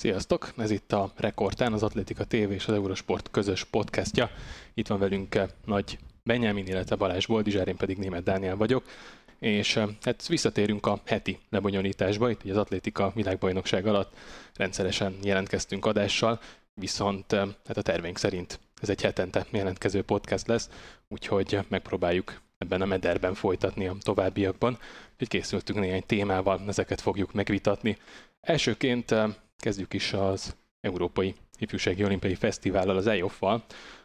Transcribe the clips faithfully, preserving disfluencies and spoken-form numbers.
Sziasztok! Ez itt a Rekortán, az Atlétika té vé és az Eurosport közös podcastja. Itt van velünk Nagy Benjamin, illetve Balázs Boldizsár, én pedig Németh Dániel vagyok. És hát visszatérünk a heti lebonyolításba, itt az Atlétika világbajnokság alatt rendszeresen jelentkeztünk adással, viszont hát a terveink szerint ez egy hetente jelentkező podcast lesz, úgyhogy megpróbáljuk ebben a mederben folytatni a továbbiakban. Úgyhogy készültünk néhány témával, ezeket fogjuk megvitatni. Elsőként kezdjük is az Európai Ifjúsági Olimpiai Fesztivállal, az e o ef-val,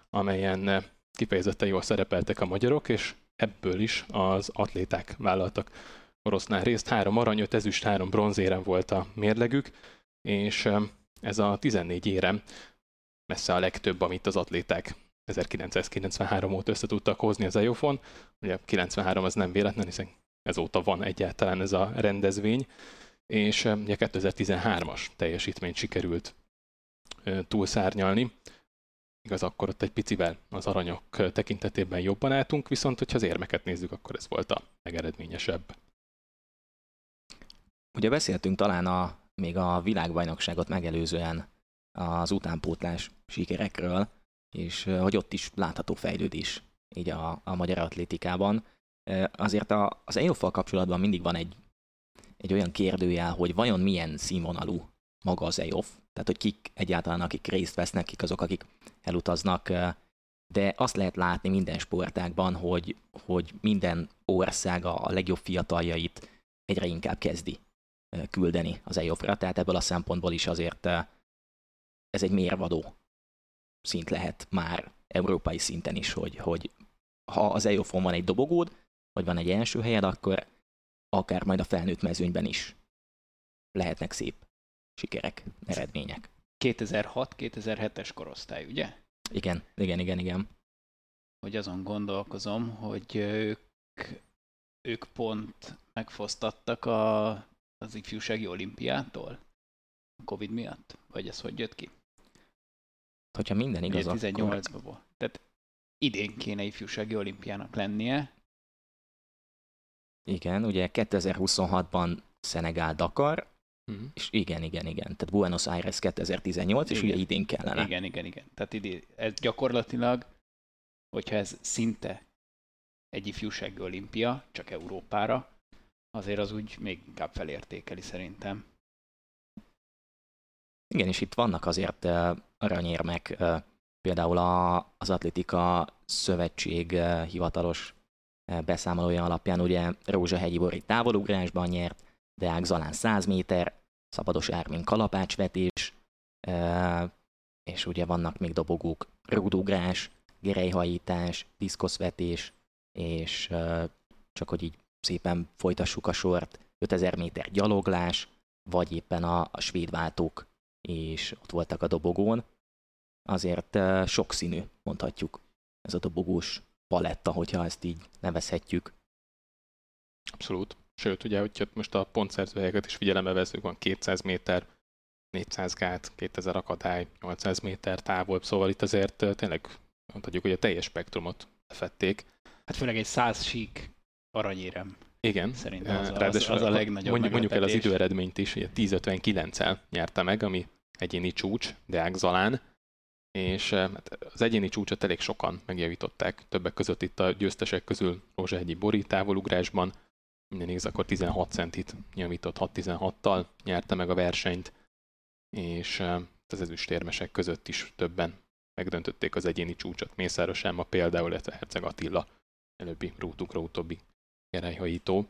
amelyen kifejezetten jól szerepeltek a magyarok, és ebből is az atléták vállaltak orosznál részt. Három arany, öt ezüst, három bronzérem volt a mérlegük, és ez a tizennégy érem messze a legtöbb, amit az atléták ezerkilencszázkilencvenhárom óta össze tudtak hozni az e o ef-on. Ugye kilencvenhárom az nem véletlen, hiszen ezóta van egyáltalán ez a rendezvény, és ugye kétezer-tizenhármas teljesítményt sikerült túlszárnyalni. Igaz, akkor ott egy picivel az aranyok tekintetében jobban álltunk, viszont hogyha az érmeket nézzük, akkor ez volt a legeredményesebb. Ugye beszéltünk talán a, még a világbajnokságot megelőzően az utánpótlás sikerekről, és hogy ott is látható fejlődés így a, a magyar atlétikában. Azért a, az e o ef-val kapcsolatban mindig van egy egy olyan kérdőjel, hogy vajon milyen színvonalú maga az e o ef, tehát hogy kik egyáltalán, akik részt vesznek, kik azok, akik elutaznak, de azt lehet látni minden sportágban, hogy, hogy minden ország a legjobb fiataljait egyre inkább kezdi küldeni az e o ef-ra, tehát ebből a szempontból is azért ez egy mérvadó szint lehet már európai szinten is, hogy, hogy ha az e o ef-on van egy dobogód, vagy van egy első helyed, akkor akár majd a felnőtt mezőnyben is lehetnek szép sikerek, eredmények. kétezer-hat kétezer-hetes korosztály, ugye? Igen, igen, igen, igen. Hogy azon gondolkozom, hogy ők, ők pont megfosztattak a, az ifjúsági olimpiától a Covid miatt? Vagy ez hogy jött ki? Hogyha minden igaz, ugye tizennyolcban akkor... volt. Tehát idén kéne ifjúsági olimpiának lennie. Igen, ugye kétezer-huszonhatban Szenegál Dakar, uh-huh. és igen, igen, igen, tehát Buenos Aires kétezer-tizennyolc, igen. És ugye idén kellene. Igen, igen, igen. Tehát idén, ez gyakorlatilag, hogyha ez szinte egy ifjúsági olimpia, csak Európára, azért az úgy még inkább felértékeli szerintem. Igen, és itt vannak azért uh, aranyérmek, uh, például a, az Atlétika Szövetség uh, hivatalos beszámolója alapján ugye Rózsahegyi Bori távolugrásban nyert, Deák-Zalán száz méter, Szabados Ármin kalapácsvetés, és ugye vannak még dobogók, rúdugrás, gerelyhajítás, diszkoszvetés, és csak hogy így szépen folytassuk a sort, ötezer méter gyaloglás, vagy éppen a, a svédváltók is ott voltak a dobogón. Azért sokszínű, mondhatjuk, ez a dobogós paletta, hogyha ezt így nevezhetjük. Abszolút. Sőt, ugye, hogyha most a pontszerző helyeket is figyelembe veszünk, van kétszáz méter, négyszáz gát, kétezer akadály, nyolcszáz méter távol, szóval itt azért tényleg mondhatjuk, hogy a teljes spektrumot lefették. Hát főleg egy száz sík aranyérem. Igen. Szerintem az, az, az, az a legnagyobb mondjuk, mondjuk el az időeredményt is, ugye tíz ötvenkilenccel nyerte meg, ami egyéni csúcs, Deák-Zalán. És az egyéni csúcsot elég sokan megjavították. Többek között itt a győztesek közül Rózsahegyi Bori távolugrásban, minden igaz, akkor tizenhat centit javított, hat tizenhattal nyerte meg a versenyt, és az ezüstérmesek között is többen megdöntötték az egyéni csúcsot. Mészáros Anna például, illetve Herczeg Attila, előbbi rútukra, utóbbi gerelyhajító.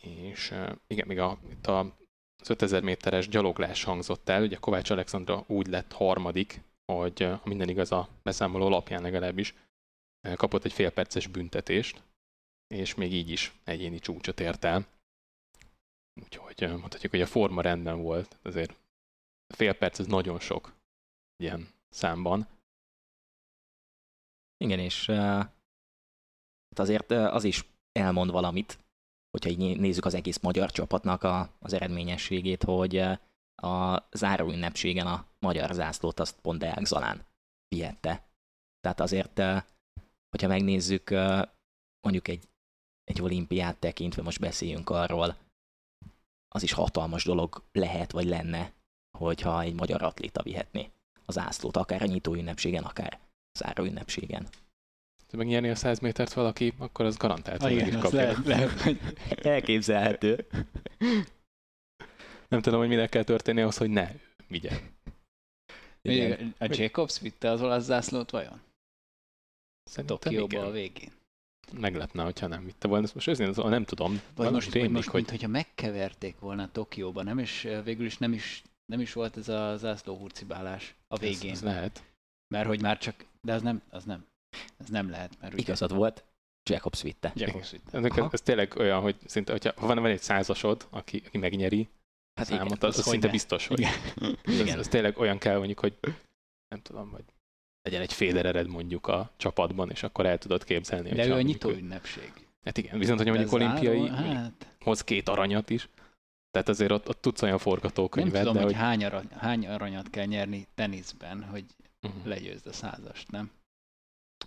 És igen, még a, itt a az ötezer méteres gyaloglás hangzott el, ugye Kovács Alexandra úgy lett harmadik, hogy ha minden igaz a beszámoló alapján legalábbis kapott egy fél perces büntetést, és még így is egyéni csúcsot ért el. Úgyhogy mondhatjuk, hogy a forma rendben volt, azért fél perc ez nagyon sok ilyen számban. Igen, és azért az is elmond valamit, hogyha így nézzük az egész magyar csapatnak a, az eredményességét, hogy a záróünnepségen a magyar zászlót azt pont Deák-Zalán vihette. Tehát azért, hogyha megnézzük mondjuk egy, egy olimpiát tekintve, most beszéljünk arról, az is hatalmas dolog lehet, vagy lenne, hogyha egy magyar atléta vihetné az zászlót, akár a nyitó ünnepségen, akár a záró ünnepségen. Ha megnyerni a száz métert valaki, akkor az garantált, hogy így kapja. Lehet, lehet. Elképzelhető. Nem tudom, hogy minek kell történni ahhoz, hogy ne vigye. Igen. A Jacobs vitte az olasz zászlót vajon? Tokióba a végén. Meglepne, hogyha nem vitte volna. Most őszintén nem tudom. Vagy most, rémlik, most hogy... mint hogyha megkeverték volna Tokióba, nem? És végül is nem is, nem is volt ez a zászló hurcibálás a végén. Ez, ez lehet. Mert hogy már csak... De az nem... Az nem. Ez nem lehet, mert... Igazad ugye... volt, Jacobs vitte. Jacobs vitte. Ez, ez tényleg olyan, hogy szinte, hogyha, ha van, van egy százasod, aki, aki megnyeri hát számot, igen, az, az szinte ne. Biztos, hogy... Igen. Ez tényleg olyan kell, mondjuk, hogy nem tudom, hogy legyen egy félerered mondjuk a csapatban, és akkor el tudod képzelni. De ő a nyitó ünnepség. Hát igen, viszont, hogy mondjuk olimpiai hát... hoz két aranyat is, tehát azért ott, ott tudsz olyan forgatókönyvet. Nem tudom, de, hogy, hogy... Hány, arany, hány aranyat kell nyerni teniszben, hogy uh-huh. legyőzd a százast, nem?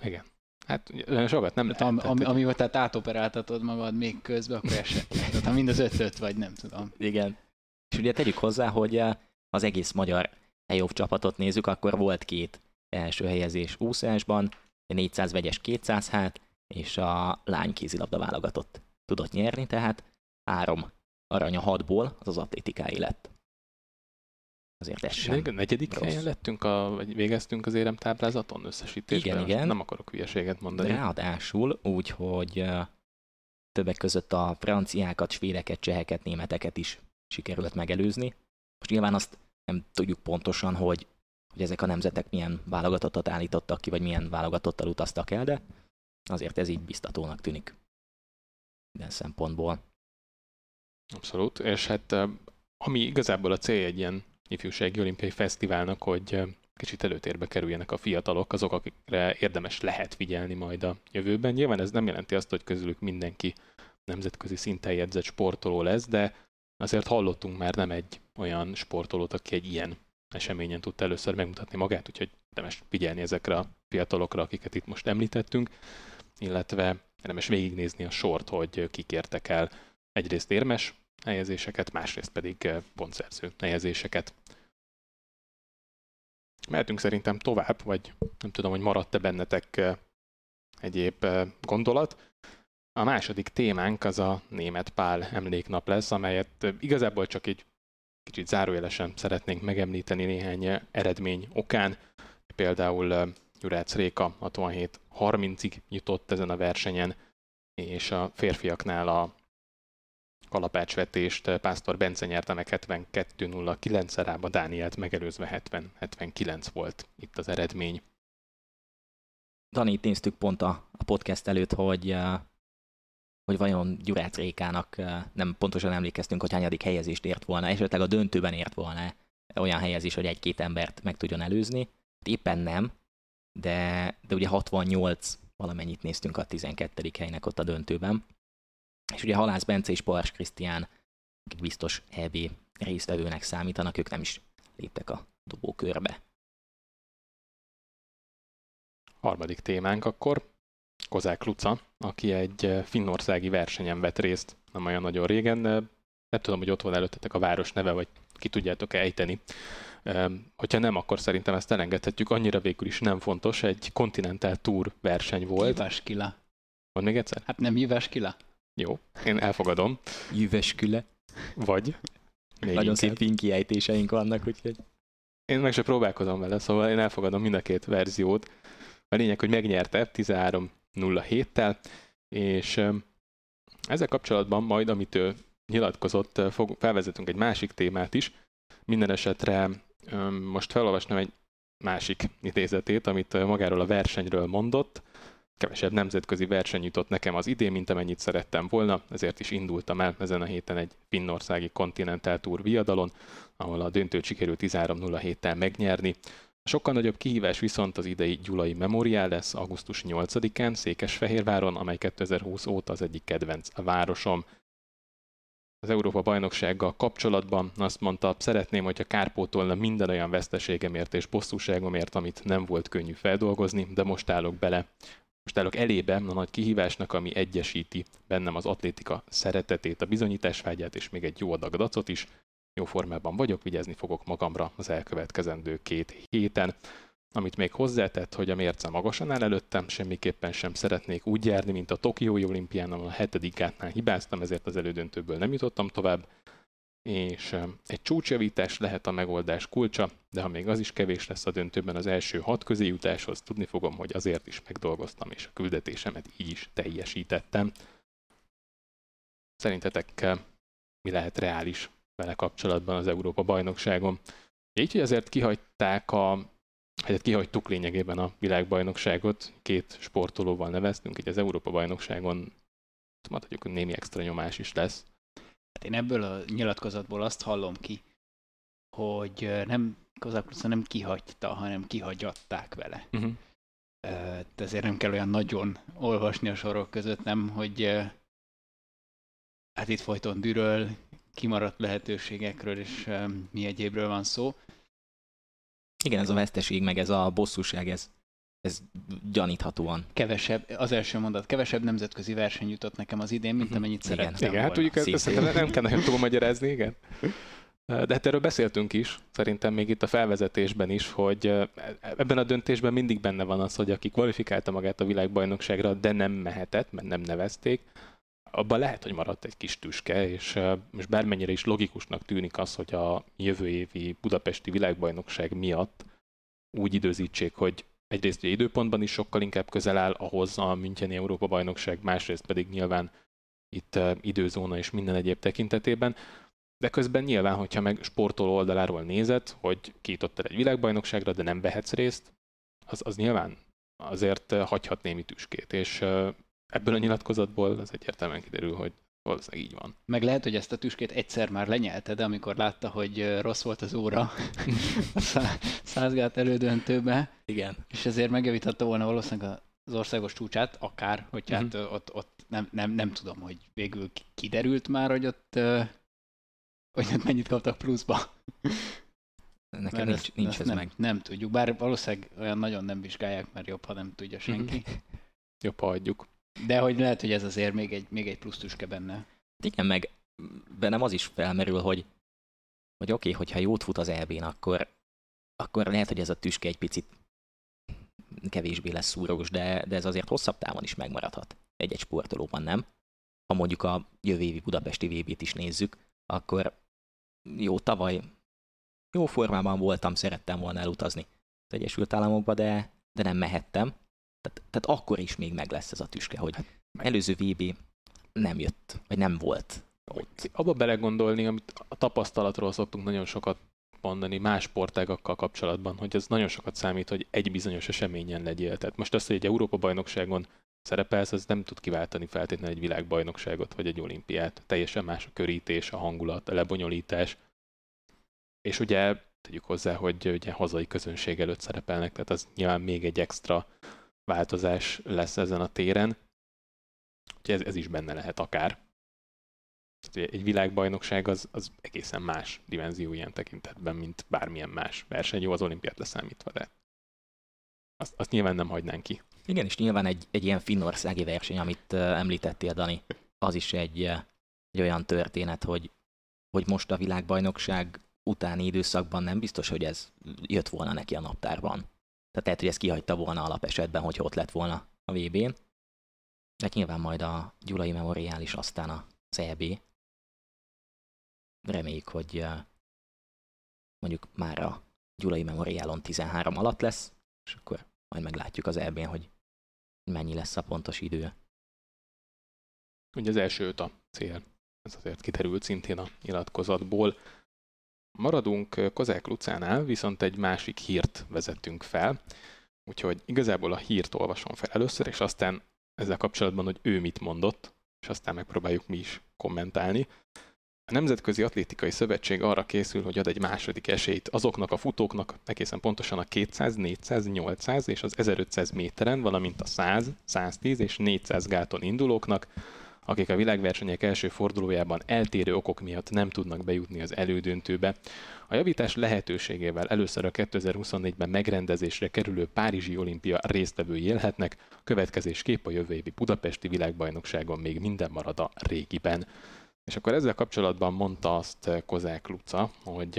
Igen. Hát sokat nem lehet. Am, am, amivel tehát átoperáltatod magad még közben, akkor eset. Tehát ha mind az öt-öt vagy, nem tudom. Igen. És ugye tegyük hozzá, hogy az egész magyar playoff csapatot nézzük, akkor volt két első helyezés úszásban, négyszáz vegyes, kétszáz hát, és a lány kézilabda válogatott tudott nyerni, tehát három aranya hatból, az az atlétikáé lett. Azért ez sem a negyedik rossz. Helyen lettünk, a, vagy végeztünk az éremtáblázaton összesítésben. Igen, igen. Nem akarok hülyeséget mondani. Ráadásul úgy, hogy többek között a franciákat, svédeket, cseheket, németeket is sikerült megelőzni. Most nyilván azt nem tudjuk pontosan, hogy, hogy ezek a nemzetek milyen válogatottat állítottak ki, vagy milyen válogatottal utaztak el, de azért ez így biztatónak tűnik minden szempontból. Abszolút, és hát ami igazából a célja egy ilyen ifjúsági olimpiai fesztiválnak, hogy kicsit előtérbe kerüljenek a fiatalok, azok, akikre érdemes lehet figyelni majd a jövőben. Nyilván ez nem jelenti azt, hogy közülük mindenki nemzetközi szinten jegyzett sportoló lesz, de azért hallottunk már nem egy olyan sportolót, aki egy ilyen eseményen tudta először megmutatni magát, úgyhogy érdemes figyelni ezekre a fiatalokra, akiket itt most említettünk, illetve érdemes végignézni a sort, hogy kik értek el egyrészt érmes helyezéseket, másrészt pedig pontszerző helyezéseket. Mehetünk szerintem tovább, vagy nem tudom, hogy maradt-e bennetek egyéb gondolat. A második témánk az a Német Pál emléknap lesz, amelyet igazából csak így kicsit zárójelesen szeretnénk megemlíteni néhány eredmény okán. Például Jurec Réka hatvanhét harmincig jutott ezen a versenyen, és a férfiaknál a kalapácsvetést Pásztor Bence nyerte meg hetvenkettő nulla kilenc rába, Dánielt megelőzve hetven hetvenkilenc volt itt az eredmény. Dani, itt néztük pont a, a podcast előtt, hogy, hogy vajon Gyurác Rékának nem pontosan emlékeztünk, hogy hányadik helyezést ért volna, esetleg a döntőben ért volna olyan helyezés, hogy egy-két embert meg tudjon előzni. Éppen nem, de, de ugye hatvannyolc valamennyit néztünk a tizenkettedik helynek ott a döntőben. És ugye Halász Bence és Pajrs Krisztián, akik biztos é bé résztvevőnek számítanak, ők nem is léptek a dobókörbe. Harmadik témánk akkor Kozák Luca, aki egy finnországi versenyen vett részt nem olyan nagyon régen. Nem tudom, hogy ott van előttetek a város neve, vagy ki tudjátok-e ejteni. Hogyha nem, akkor szerintem ezt elengedhetjük. Annyira végül is nem fontos, egy Continental Tour verseny volt. Jyväskylä. Mondd még egyszer? Hát nem Jyväskylä. Jó, én elfogadom. Jyväskylä. Vagy. Nagyon szép finn kiejtéseink vannak, úgyhogy... Én meg sem próbálkozom vele, szóval én elfogadom mind a két verziót. A lényeg, hogy megnyerte tizenhárom nulla héttel, és ezzel kapcsolatban majd, amit ő nyilatkozott, fog, felvezetünk egy másik témát is. Minden esetre most felolvasnám egy másik idézetét, amit magáról a versenyről mondott. Kevesebb nemzetközi verseny jutott nekem az idén, mint amennyit szerettem volna, ezért is indultam el ezen a héten egy finnországi Continental Tour viadalon, ahol a döntőt sikerült tizenhárom nulla héttel megnyerni. A sokkal nagyobb kihívás viszont az idei Gyulai Memória lesz augusztus nyolcadikán Székesfehérváron, amely kétezer-húsz óta az egyik kedvenc a városom. Az Európa-bajnoksággal kapcsolatban azt mondta, szeretném, hogyha kárpótolna minden olyan veszteségemért és bosszúságomért, amit nem volt könnyű feldolgozni, de most állok bele. Most állok elében a nagy kihívásnak, ami egyesíti bennem az atlétika szeretetét, a bizonyításvágyát és még egy jó adag dacot is. Jó formában vagyok, vigyázni fogok magamra az elkövetkezendő két héten. Amit még hozzátett, hogy a mérce magasan áll előttem, semmiképpen sem szeretnék úgy járni, mint a tokiói olimpián, ahol a hetedik gátnál hibáztam, ezért az elődöntőből nem jutottam tovább. És egy csúcsjavítás lehet a megoldás kulcsa, de ha még az is kevés lesz a döntőben az első hat közé jutáshoz, tudni fogom, hogy azért is megdolgoztam, és a küldetésemet így is teljesítettem. Szerintetek mi lehet reális vele kapcsolatban az Európa-bajnokságon? Így, hogy azért kihagyták a... Hát kihagytuk lényegében a világbajnokságot, két sportolóval neveztünk, így az Európa-bajnokságon mondhatjuk, hogy némi extra nyomás is lesz. Hát én ebből a nyilatkozatból azt hallom ki, hogy nem Kozákluca nem kihagyta, hanem kihagyatták vele. Uh-huh. Ezért nem kell olyan nagyon olvasni a sorok között, nem, hogy hát itt folyton dűről, kimaradt lehetőségekről és mi egyébről van szó. Igen, ez a veszteség, meg ez a bosszúság, ez, ez gyaníthatóan. Kevesebb, az első mondat, kevesebb nemzetközi verseny jutott nekem az idén, mint amennyit szerettem volna. Igen, hát tudjuk, ezt nem kell nagyon túlmagyarázni, igen. De hát erről beszéltünk is, szerintem még itt a felvezetésben is, hogy ebben a döntésben mindig benne van az, hogy aki kvalifikálta magát a világbajnokságra, de nem mehetett, mert nem nevezték, abban lehet, hogy maradt egy kis tüske, és, és bármennyire is logikusnak tűnik az, hogy a jövő évi budapesti világbajnokság miatt úgy időzítsék, hogy egyrészt ugye időpontban is sokkal inkább közel áll ahhoz a müncheni Európa-bajnokság, másrészt pedig nyilván itt időzóna és minden egyéb tekintetében, de közben nyilván, hogyha meg sportoló oldaláról nézed, hogy kijutottál egy világbajnokságra, de nem vehetsz részt, az, az nyilván azért hagyhat némi tüskét, és ebből a nyilatkozatból az egyértelműen kiderül, hogy valószínűleg így van. Meg lehet, hogy ezt a tüskét egyszer már lenyelte, de amikor látta, hogy rossz volt az óra a százgát elődöntőbe, igen. És ezért megjavíthatta volna valószínűleg az országos csúcsát, akár, hogy uh-huh. hát ott, ott nem, nem, nem tudom, hogy végül kiderült már, hogy ott, hogy ott mennyit kaptak pluszba. Nekem nincs, ezt, nincs ezt ez nem, meg. Nem tudjuk, bár valószínűleg olyan nagyon nem vizsgálják, mert jobb, ha nem tudja senki. Uh-huh. Jobb, ha adjuk. De hogy lehet, hogy ez azért még egy, még egy plusz tüske benne. Igen, meg bennem az is felmerül, hogy, hogy oké, hogyha jót fut az é bén, akkor, akkor lehet, hogy ez a tüske egy picit kevésbé lesz szúrós, de, de ez azért hosszabb távon is megmaradhat. Egy-egy sportolóban nem. Ha mondjuk a jövő évi budapesti vb-t is nézzük, akkor jó, tavaly jó formában voltam, szerettem volna elutazni az Egyesült Államokba, de, de nem mehettem. Tehát, tehát akkor is még meg lesz ez a tüske, hogy hát, előző vé bé nem jött, vagy nem volt ott. Abba belegondolni, amit a tapasztalatról szoktunk nagyon sokat mondani más sportágakkal kapcsolatban, hogy ez nagyon sokat számít, hogy egy bizonyos eseményen legyél. Tehát most azt, hogy egy Európa-bajnokságon szerepelsz, az nem tud kiváltani feltétlenül egy világbajnokságot, vagy egy olimpiát. Teljesen más a körítés, a hangulat, a lebonyolítás. És ugye tegyük hozzá, hogy ugye hazai közönség előtt szerepelnek, tehát az nyilván még egy extra változás lesz ezen a téren, úgyhogy ez, ez is benne lehet akár. Egy világbajnokság az, az egészen más dimenzió ilyen tekintetben, mint bármilyen más verseny, jó az olimpiát leszámítva, de azt, azt nyilván nem hagynánk ki. Igen, és nyilván egy, egy ilyen finnországi verseny, amit uh, említettél, Dani, az is egy, uh, egy olyan történet, hogy, hogy most a világbajnokság utáni időszakban nem biztos, hogy ez jött volna neki a naptárban. Tehát lehet, hogy ezt kihagyta volna alapesetben, hogyha ott lett volna a vé bén. De nyilván majd a Gyulai Memória is, aztán az é bé. Reméljük, hogy mondjuk már a Gyulai Memoriálon tizenhárom alatt lesz, és akkor majd meglátjuk az é bén, hogy mennyi lesz a pontos idő. Ugye az első öt a cél. Ez azért kiderült szintén a nyilatkozatból. Maradunk Kozák Lucánál, viszont egy másik hírt vezettünk fel, úgyhogy igazából a hírt olvasom fel először, és aztán ezzel kapcsolatban, hogy ő mit mondott, és aztán megpróbáljuk mi is kommentálni. A Nemzetközi Atlétikai Szövetség arra készül, hogy ad egy második esélyt azoknak a futóknak, egészen pontosan a kétszáz, négyszáz, nyolcszáz és az ezerötszáz méteren, valamint a száz, száztíz és négyszáz gáton indulóknak, akik a világversenyek első fordulójában eltérő okok miatt nem tudnak bejutni az elődöntőbe. A javítás lehetőségével először a kétezer-huszonnégyben megrendezésre kerülő Párizsi olimpia résztvevői élhetnek, következésképp a jövő évi budapesti világbajnokságon még minden marad a régiben. És akkor ezzel kapcsolatban mondta azt Kozák Luca, hogy,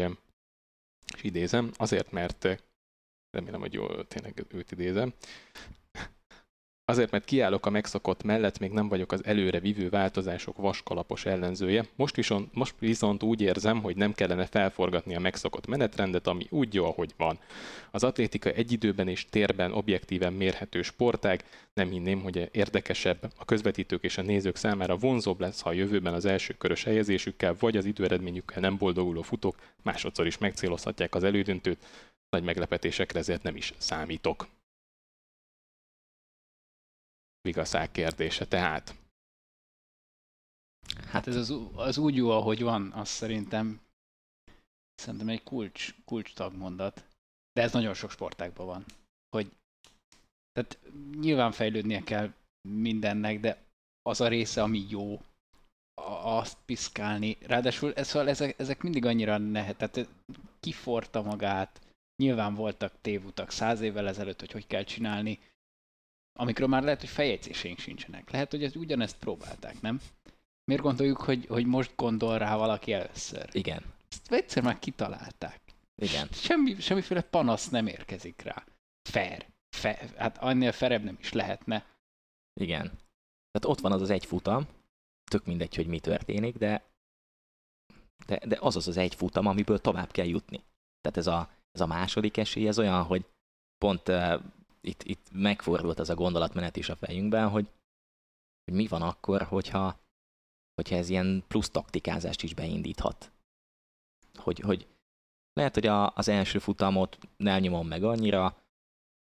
és idézem, azért, mert remélem, hogy jól tényleg őt idézem, azért, mert kiállok a megszokott mellett, még nem vagyok az előre vívő változások vaskalapos ellenzője. Most viszont, most viszont úgy érzem, hogy nem kellene felforgatni a megszokott menetrendet, ami úgy jó, ahogy van. Az atlétika egy időben és térben objektíven mérhető sportág. Nem hinném, hogy érdekesebb, a közvetítők és a nézők számára vonzóbb lesz, ha a jövőben az első körös helyezésükkel vagy az időeredményükkel nem boldoguló futók másodszor is megcélozhatják az elődöntőt. Nagy meglepetésekre ezért nem is számítok. Vigaszák kérdése, tehát. Hát ez az, az úgy jó, ahogy van, az szerintem, szerintem egy kulcs, kulcs tagmondat, de ez nagyon sok sportágban van. Hogy, tehát nyilván fejlődnie kell mindennek, de az a része, ami jó, azt piszkálni. Ráadásul ez, szóval ezek, ezek mindig annyira nehéz, tehát kiforta magát, nyilván voltak tévutak száz évvel ezelőtt, hogy hogy kell csinálni, amikről már lehet, hogy feljegyzéseink sincsenek. Lehet, hogy ezt ugyanezt próbálták, nem? Miért gondoljuk, hogy, hogy most gondol rá valaki először? Igen. Ezt egyszer már kitalálták. Igen. Semmi, semmiféle panasz nem érkezik rá. Fair. Fair. Hát annél fairebb nem is lehetne. Igen. Tehát ott van az az egy futam, tök mindegy, hogy mi történik, de, de, de az az az egy futam, amiből tovább kell jutni. Tehát ez a, ez a második esély, ez olyan, hogy pont... Itt, itt megfordult az a gondolatmenet is a fejünkben, hogy, hogy mi van akkor, hogyha, hogyha ez ilyen plusz taktikázást is beindíthat. Hogy, hogy lehet, hogy a, az első futamot nem nyomom meg annyira,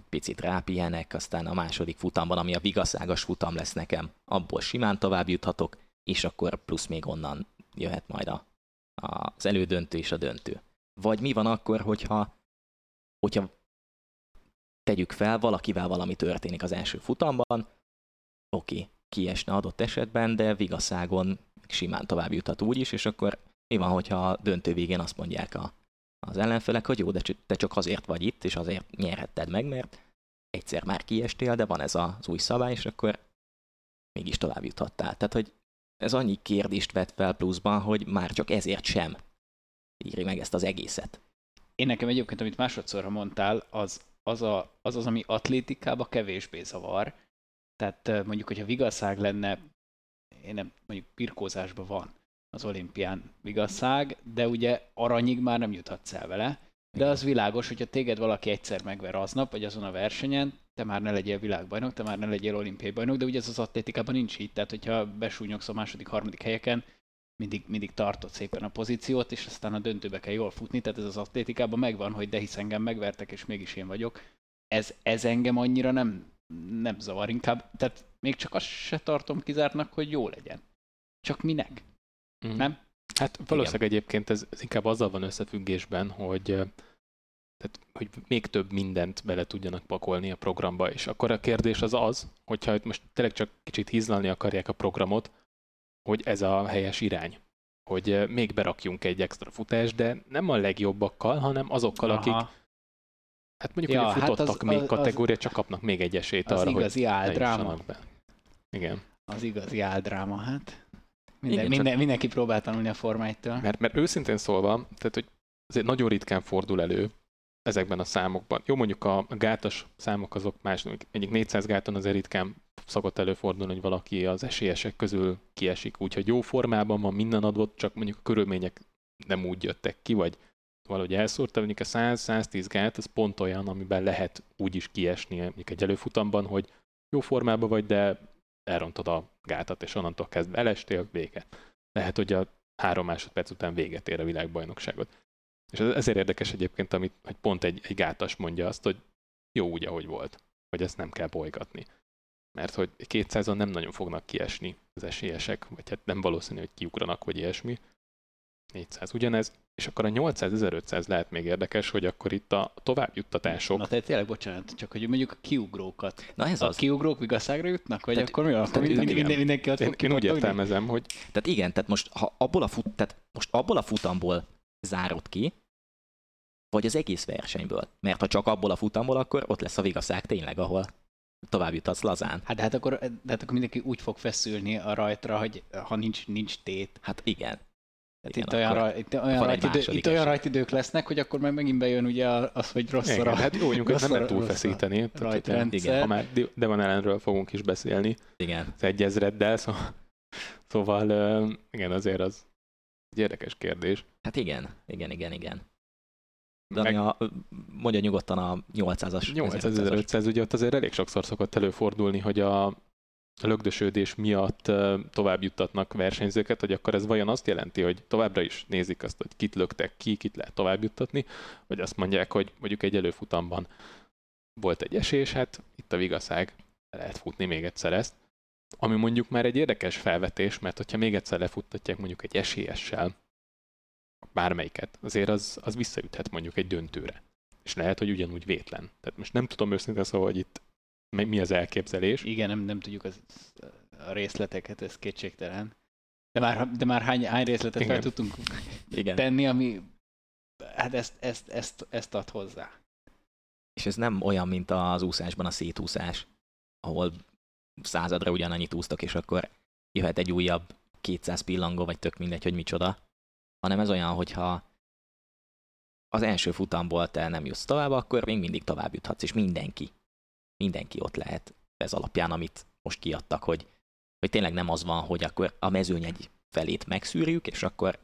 picit rápihenek, aztán a második futamban, ami a vigaszágas futam lesz nekem, abból simán tovább juthatok, és akkor plusz még onnan jöhet majd a, a, az elődöntő és a döntő. Vagy mi van akkor, hogyha, hogyha tegyük fel, valakivel valami történik az első futamban, oké, kiesne adott esetben, de vigaszágon simán tovább juthat úgyis, és akkor mi van, hogyha a döntő végén azt mondják a, az ellenfelek, hogy jó, de te csak azért vagy itt, és azért nyerhetted meg, mert egyszer már kiestél, de van ez az új szabály, és akkor mégis tovább juthattál. Tehát, hogy ez annyi kérdést vett fel pluszban, hogy már csak ezért sem írj meg ezt az egészet. Én nekem egyébként, amit másodszorra mondtál, az Az, a, az az, ami atlétikában kevésbé zavar. Tehát mondjuk, hogyha vigaszág lenne, én nem, mondjuk birkózásban van az olimpián vigaszág, de ugye aranyig már nem juthatsz el vele. De az világos, hogyha téged valaki egyszer megver aznap, vagy azon a versenyen, te már ne legyél világbajnok, te már ne legyél olimpiai bajnok, de ugye ez az atlétikában nincs így. Tehát, hogyha besúnyogsz a második, harmadik helyeken, mindig, mindig tartod szépen a pozíciót, és aztán a döntőbe kell jól futni, tehát ez az atlétikában megvan, hogy de hisz engem megvertek, és mégis én vagyok. Ez, ez engem annyira nem, nem zavar inkább, tehát még csak azt se tartom kizártnak, hogy jó legyen. Csak minek? Mm. Nem? Hát valószínűleg igen. Egyébként ez, ez inkább azzal van összefüggésben, hogy, tehát, hogy még több mindent bele tudjanak pakolni a programba, és akkor a kérdés az az, hogyha most tényleg csak kicsit hízlalni akarják a programot, hogy ez a helyes irány, hogy még berakjunk egy extra futást, de nem a legjobbakkal, hanem azokkal, aha, akik hát mondjuk, ja, hogy futottak hát az, még kategória, csak kapnak még egy esélyt arra, hogy ne jussanak be. Igen. Az igazi áldráma, hát. Minden, igen, minden, mindenki próbál tanulni a formájtől. Mert, mert őszintén szólva, tehát, hogy azért nagyon ritkán fordul elő ezekben a számokban. Jó, mondjuk a gátas számok azok más, egyik négyszáz gáton azért ritkán szokott előfordulni, hogy valaki az esélyesek közül kiesik. Úgyhogy jó formában van minden adott, csak mondjuk a körülmények nem úgy jöttek ki, vagy valahogy elszúrta, mondjuk a száz-száztíz gát, az pont olyan, amiben lehet úgy is kiesni, mondjuk egy előfutamban, hogy jó formában vagy, de elrontod a gátat, és onnantól kezdve elestél, vége. Lehet, hogy a három másodperc után véget ér a világbajnokságot. És ezért érdekes egyébként, amit, hogy pont egy, egy gátas mondja azt, hogy jó úgy, ahogy volt, hogy ezt nem kell bolygatni. Mert hogy kétszázon nem nagyon fognak kiesni az esélyesek, vagy hát nem valószínű, hogy kiugranak, vagy ilyesmi. négyszáz ugyanez, és akkor a nyolcszáz-ezerötszáz lehet még érdekes, hogy akkor itt a továbbjuttatások... Na tehát tényleg, bocsánat, csak hogy mondjuk a kiugrókat. Na ez a az. kiugrók igazságra jutnak, vagy tehát, akkor mi van? Akkor mind, mind, minden, mindenki az... Én, én úgy értelmezem, hogy... Tehát igen, tehát most, ha abból a fut, tehát most abból a futamból zárod ki, vagy az egész versenyből. Mert ha csak abból a futamból, akkor ott lesz a vigaszág tényleg, ahol tovább jutatsz lazán. Hát de hát akkor, de hát akkor mindenki úgy fog feszülni a rajtra, hogy ha nincs, nincs tét. Hát igen. Hát igen, itt, olyan raj, itt olyan, rajtidő, itt olyan rajtidők lesznek, hogy akkor meg megint bejön ugye az, hogy rossz a rajt. Hát jó, nem lehet túlfeszíteni. Ha már Devon Allenről fogunk is beszélni. Igen. Az egyezreddel, szóval, szóval igen, azért az egy érdekes kérdés. Hát igen, igen, igen, igen. Dani, meg... mondja nyugodtan a nyolcszázas. nyolcszáz-ezerötszáz, ugye ott azért elég sokszor szokott előfordulni, hogy a lögdösödés miatt tovább juttatnak versenyzőket, hogy akkor ez vajon azt jelenti, hogy továbbra is nézik azt, hogy kit löktek ki, kit lehet tovább juttatni, vagy azt mondják, hogy mondjuk egy előfutamban volt egy esés, hát itt a vigaszág, lehet futni még egyszer ezt. Ami mondjuk már egy érdekes felvetés, mert hogyha még egyszer lefuttatják mondjuk egy esélyessel, bármelyiket, azért az, az visszaüthet mondjuk egy döntőre. És lehet, hogy ugyanúgy vétlen. Tehát most nem tudom őszintén szóval, hogy itt mi az elképzelés. Igen, nem, nem tudjuk az, a részleteket, ez kétségtelen. De már, de már hány, hány részletet fel tudtunk igen. tenni, ami hát ezt, ezt, ezt, ezt ad hozzá. És ez nem olyan, mint az úszásban a szétúszás, ahol századra ugyanannyit úsztak, és akkor jöhet egy újabb kétszáz pillangó, vagy tök mindegy, hogy micsoda. Hanem ez olyan, hogyha az első futamból te nem jutsz tovább, akkor még mindig tovább juthatsz, és mindenki, mindenki ott lehet ez alapján, amit most kiadtak, hogy, hogy tényleg nem az van, hogy akkor a mezőny egy felét megszűrjük, és akkor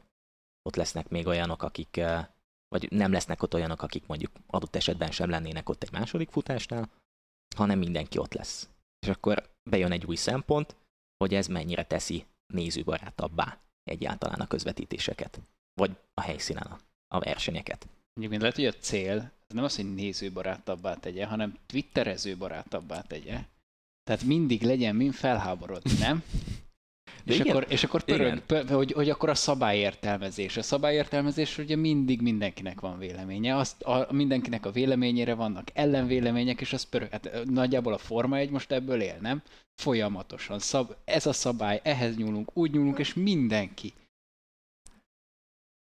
ott lesznek még olyanok, akik, vagy nem lesznek ott olyanok, akik mondjuk adott esetben sem lennének ott egy második futásnál, hanem mindenki ott lesz. És akkor bejön egy új szempont, hogy ez mennyire teszi nézőbarátabbá egyáltalán a közvetítéseket, vagy a helyszínen a versenyeket. Mondjuk lehet, hogy a cél nem az, hogy nézőbarátabbá tegye, hanem twitterezőbarátabbá tegye. Tehát mindig legyen min felháborodni, nem? és, akkor, és akkor pörög, pörög, hogy, hogy akkor a szabályértelmezés. A szabályértelmezés ugye mindig mindenkinek van véleménye. Azt, a, mindenkinek a véleményére vannak ellenvélemények, és az pörög. Hát, nagyjából a Forma egy most ebből él, nem? Folyamatosan. Szab, ez a szabály, ehhez nyúlunk, úgy nyúlunk, és mindenki.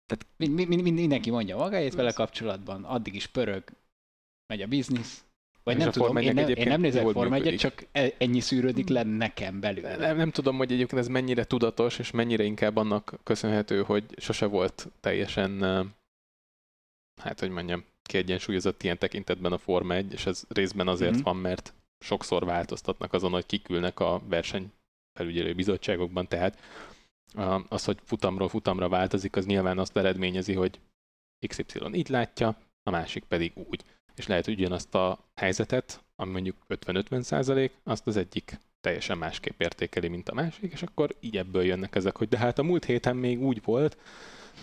Tehát mi, mi, mi, mindenki mondja magáét vele kapcsolatban, addig is pörög, megy a biznisz. Vagy nem tudom, én nem, én nem nézek Forma egyet, csak ennyi szűrődik le nekem belül. Nem, nem tudom, hogy egyébként ez mennyire tudatos, és mennyire inkább annak köszönhető, hogy sose volt teljesen, hát hogy mondjam, kiegyensúlyozott ilyen tekintetben a Forma egy, és ez részben azért mm-hmm. van, mert sokszor változtatnak azon, hogy kikülnek a versenyfelügyelő bizottságokban, tehát az, hogy futamról futamra változik, az nyilván azt eredményezi, hogy iksz ipszilon így látja, a másik pedig úgy. És lehet, hogy ugyanazt a helyzetet, ami mondjuk ötven-ötven százalék, azt az egyik teljesen másképp értékeli, mint a másik, és akkor így ebből jönnek ezek, hogy de hát a múlt héten még úgy volt,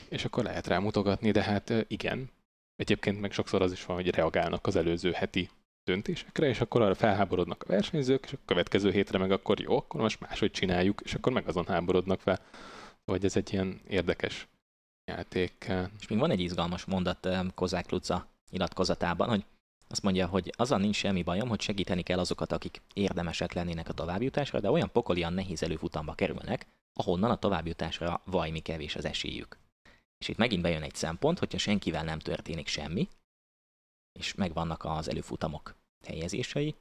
és akkor lehet rámutogatni, de hát igen. Egyébként meg sokszor az is van, hogy reagálnak az előző heti döntésekre, és akkor arra felháborodnak a versenyzők, és a következő hétre meg akkor jó, akkor most máshogy csináljuk, és akkor meg azon háborodnak fel. Vagy ez egy ilyen érdekes játék. És még van egy izgalmas mondat Kozák Luca nyilatkozatában, hogy azt mondja, hogy azzal nincs semmi bajom, hogy segíteni kell azokat, akik érdemesek lennének a továbbjutásra, de olyan pokolian nehéz előfutamba kerülnek, ahonnan a továbbjutásra vajmi kevés az esélyük. És itt megint bejön egy szempont, hogyha senkivel nem történik semmi, és megvannak az előfutamok helyezései,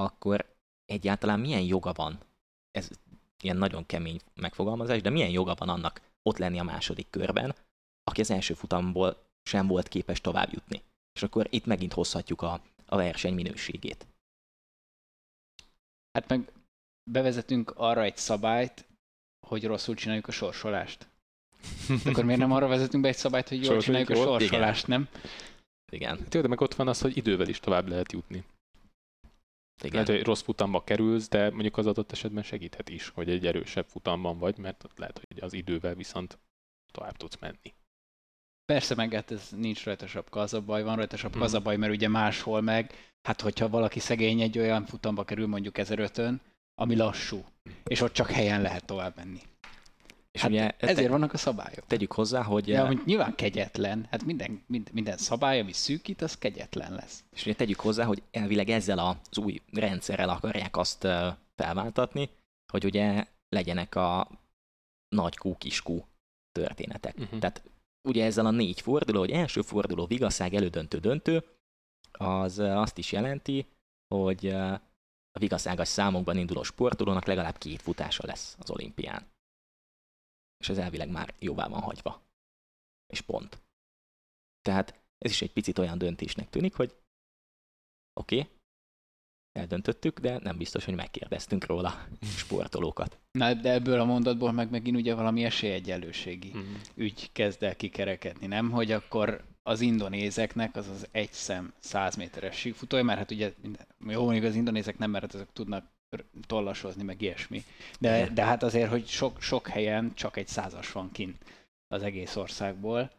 akkor egyáltalán milyen joga van, ez ilyen nagyon kemény megfogalmazás, de milyen joga van annak ott lenni a második körben, aki az első futamból sem volt képes tovább jutni. És akkor itt megint hozhatjuk a, a verseny minőségét. Hát meg bevezetünk arra egy szabályt, hogy rosszul csináljuk a sorsolást. Akkor miért nem arra vezetünk be egy szabályt, hogy jól csináljuk a sorsolást, nem? Igen. Hát jó, de meg ott van az, hogy idővel is tovább lehet jutni. Igen. Lehet, hogy rossz futamba kerülsz, de mondjuk az adott esetben segíthet is, hogy egy erősebb futamban vagy, mert ott lehet, hogy az idővel viszont tovább tudsz menni. Persze, meg hát ez nincs rajta sapka, az a baj, van rajta sapka, az a baj, mert ugye máshol meg, hát hogyha valaki szegény egy olyan futamba kerül mondjuk ezerötön, ami lassú, és ott csak helyen lehet tovább menni. És hát ugye, ezért te, vannak a szabályok. Tegyük hozzá, hogy... Ja, hogy nyilván kegyetlen. Hát minden, mind, minden szabály, ami szűkít, az kegyetlen lesz. És ugye tegyük hozzá, hogy elvileg ezzel az új rendszerrel akarják azt felváltatni, hogy ugye legyenek a nagy kú, kis kú történetek. Uh-huh. Tehát ugye ezzel a négy forduló, hogy első forduló, vigaszág, elődöntő, döntő, az azt is jelenti, hogy a vigaszágas számokban induló sportolónak legalább két futása lesz az olimpián. És ez elvileg már jóvá van hagyva. És pont. Tehát ez is egy picit olyan döntésnek tűnik, hogy oké, okay, eldöntöttük, de nem biztos, hogy megkérdeztünk róla sportolókat. Na, de ebből a mondatból meg megint ugye valami esélyegyenlőségi hmm. ügy kezd el kikerekedni, nem? Hogy akkor az indonézeknek az az egy szem száz méteres síkfutója, mert hát ugye jó, mondjuk az indonézek nem, mert ezek tudnak tollasozni, meg ilyesmi. De, de hát azért, hogy sok, sok helyen csak egy százas van kint az egész országból.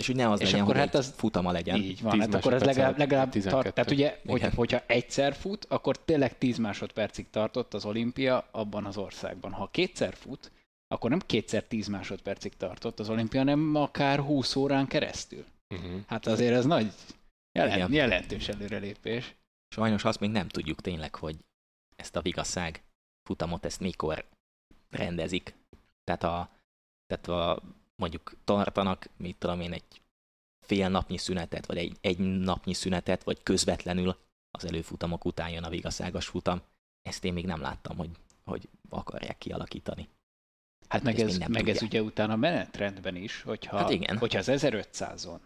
És úgy nem az és legyen, akkor hát az futama legyen. Így van, hát akkor az legalább, legalább tart. Tehát ugye, hogy, hogyha egyszer fut, akkor tényleg tíz másodpercig tartott az olimpia abban az országban. Ha kétszer fut, akkor nem kétszer tíz másodpercig tartott az olimpia, hanem akár húsz órán keresztül. Uh-huh. Hát azért ez nagy jelent, jelentős előrelépés. Sajnos azt még nem tudjuk tényleg, hogy ezt a vigaszág futamot, ezt mikor rendezik. Tehát a, tehát a mondjuk tartanak, mit tudom én, egy fél napnyi szünetet, vagy egy, egy napnyi szünetet, vagy közvetlenül az előfutamok után jön a vigaszágas futam. Ezt én még nem láttam, hogy, hogy akarják kialakítani. Hát meg, ez, meg ez ugye utána menetrendben is, hogyha, hát hogyha az ezerötszázon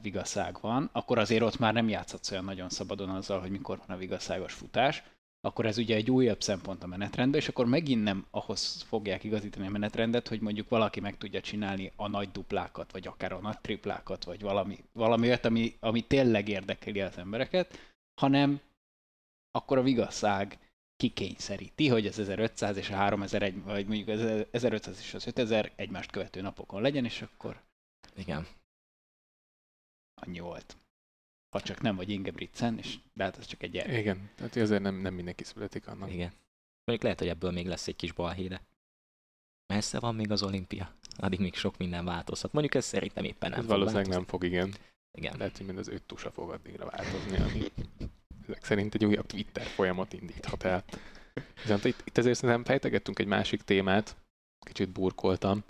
vigaszág van, akkor azért ott már nem játszhatsz olyan nagyon szabadon azzal, hogy mikor van a vigaszágos futás, akkor ez ugye egy újabb szempont a menetrendben, és akkor megint nem ahhoz fogják igazítani a menetrendet, hogy mondjuk valaki meg tudja csinálni a nagy duplákat, vagy akár a nagy triplákat, vagy valami, valami olyat, ami, ami tényleg érdekeli az embereket, hanem akkor a vigaszág kikényszeríti, hogy az ezerötszáz és a háromezer, vagy mondjuk az ezerötszáz és az ötezer egymást követő napokon legyen, és akkor... Igen. Annyi volt. Ha csak nem vagy Ingebrigtsen, és de hát ez csak egy gyerek. Igen, tehát azért nem, nem mindenki születik annak. Igen. Mondjuk lehet, hogy ebből még lesz egy kis balhé, de messze van még az olimpia. Addig még sok minden változhat. Mondjuk ez szerintem éppen nem ez fog valószínűleg változni. Nem fog, igen. igen. Lehet, hogy mind az öt tusa fog addigra változni, ami ezek szerint egy újabb Twitter folyamat indíthat el. Viszont itt, itt azért szerintem fejtegettünk egy másik témát, kicsit burkoltam,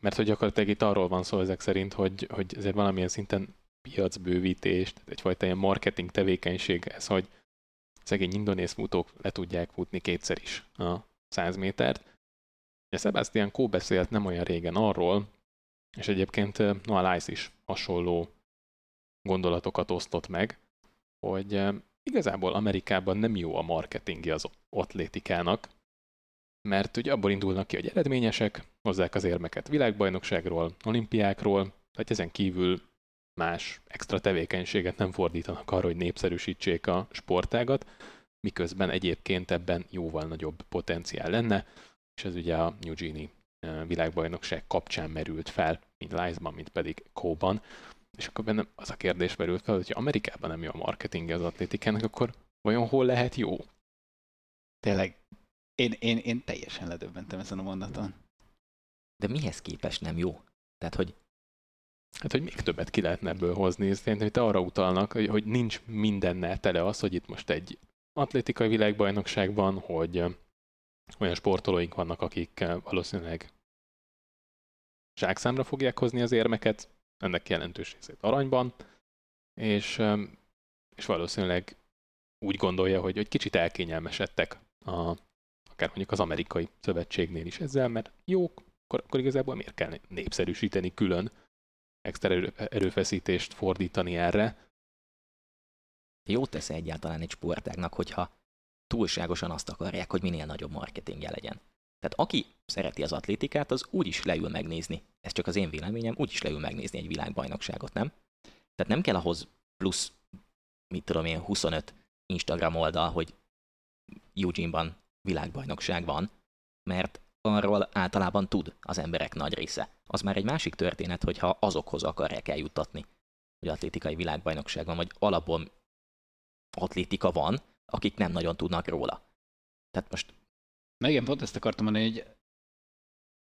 mert hogy gyakorlatilag itt arról van szó ezek szerint, hogy, hogy ezért valamilyen szinten piacbővítés, tehát egyfajta ilyen marketing tevékenység ez, hogy szegény indonész futók le tudják futni kétszer is a száz métert. Ugye Sebastian Coe beszélt nem olyan régen arról, és egyébként Noah Lyles is hasonló gondolatokat osztott meg, hogy igazából Amerikában nem jó a marketingje az atlétikának, mert ugye abból indulnak ki, hogy eredményesek, hozzák az érmeket világbajnokságról, olimpiákról, tehát ezen kívül más extra tevékenységet nem fordítanak arra, hogy népszerűsítsék a sportágat, miközben egyébként ebben jóval nagyobb potenciál lenne, és ez ugye a New Guinea világbajnokság kapcsán merült fel, mint Lyles-ban, mint pedig Coe-ban. És akkor bennem az a kérdés merült fel, hogyha Amerikában nem jó a marketing az atlétikának, akkor vajon hol lehet jó? Tényleg, én, én, én teljesen ledöbbentem ezen a mondaton. De mihez képest nem jó? Tehát, hogy Hát, hogy még többet ki lehetne ebből hozni. Szerintem itt arra utalnak, hogy, hogy nincs mindennel tele az, hogy itt most egy atlétikai világbajnokságban, hogy olyan sportolóink vannak, akik valószínűleg zsákszámra fogják hozni az érmeket, ennek jelentős részét aranyban, és, és valószínűleg úgy gondolja, hogy, hogy kicsit elkényelmesedtek a, akár mondjuk az amerikai szövetségnél is ezzel, mert jók, akkor, akkor igazából miért kell népszerűsíteni külön, extra erőfeszítést fordítani erre. Jó tesz egyáltalán egy sportágnak, hogyha túlságosan azt akarják, hogy minél nagyobb marketingje legyen. Tehát aki szereti az atlétikát, az úgyis leül megnézni. Ez csak az én véleményem, úgyis leül megnézni egy világbajnokságot, nem? Tehát nem kell ahhoz plusz, mit tudom én, huszonöt Instagram oldal, hogy Eugene-ban világbajnokság van, mert arról általában tud az emberek nagy része. Az már egy másik történet, hogyha azokhoz akarják eljuttatni, hogy atlétikai világbajnokság van, vagy alapból atlétika van, akik nem nagyon tudnak róla. Tehát most... Na igen, pont ezt akartam mondani, hogy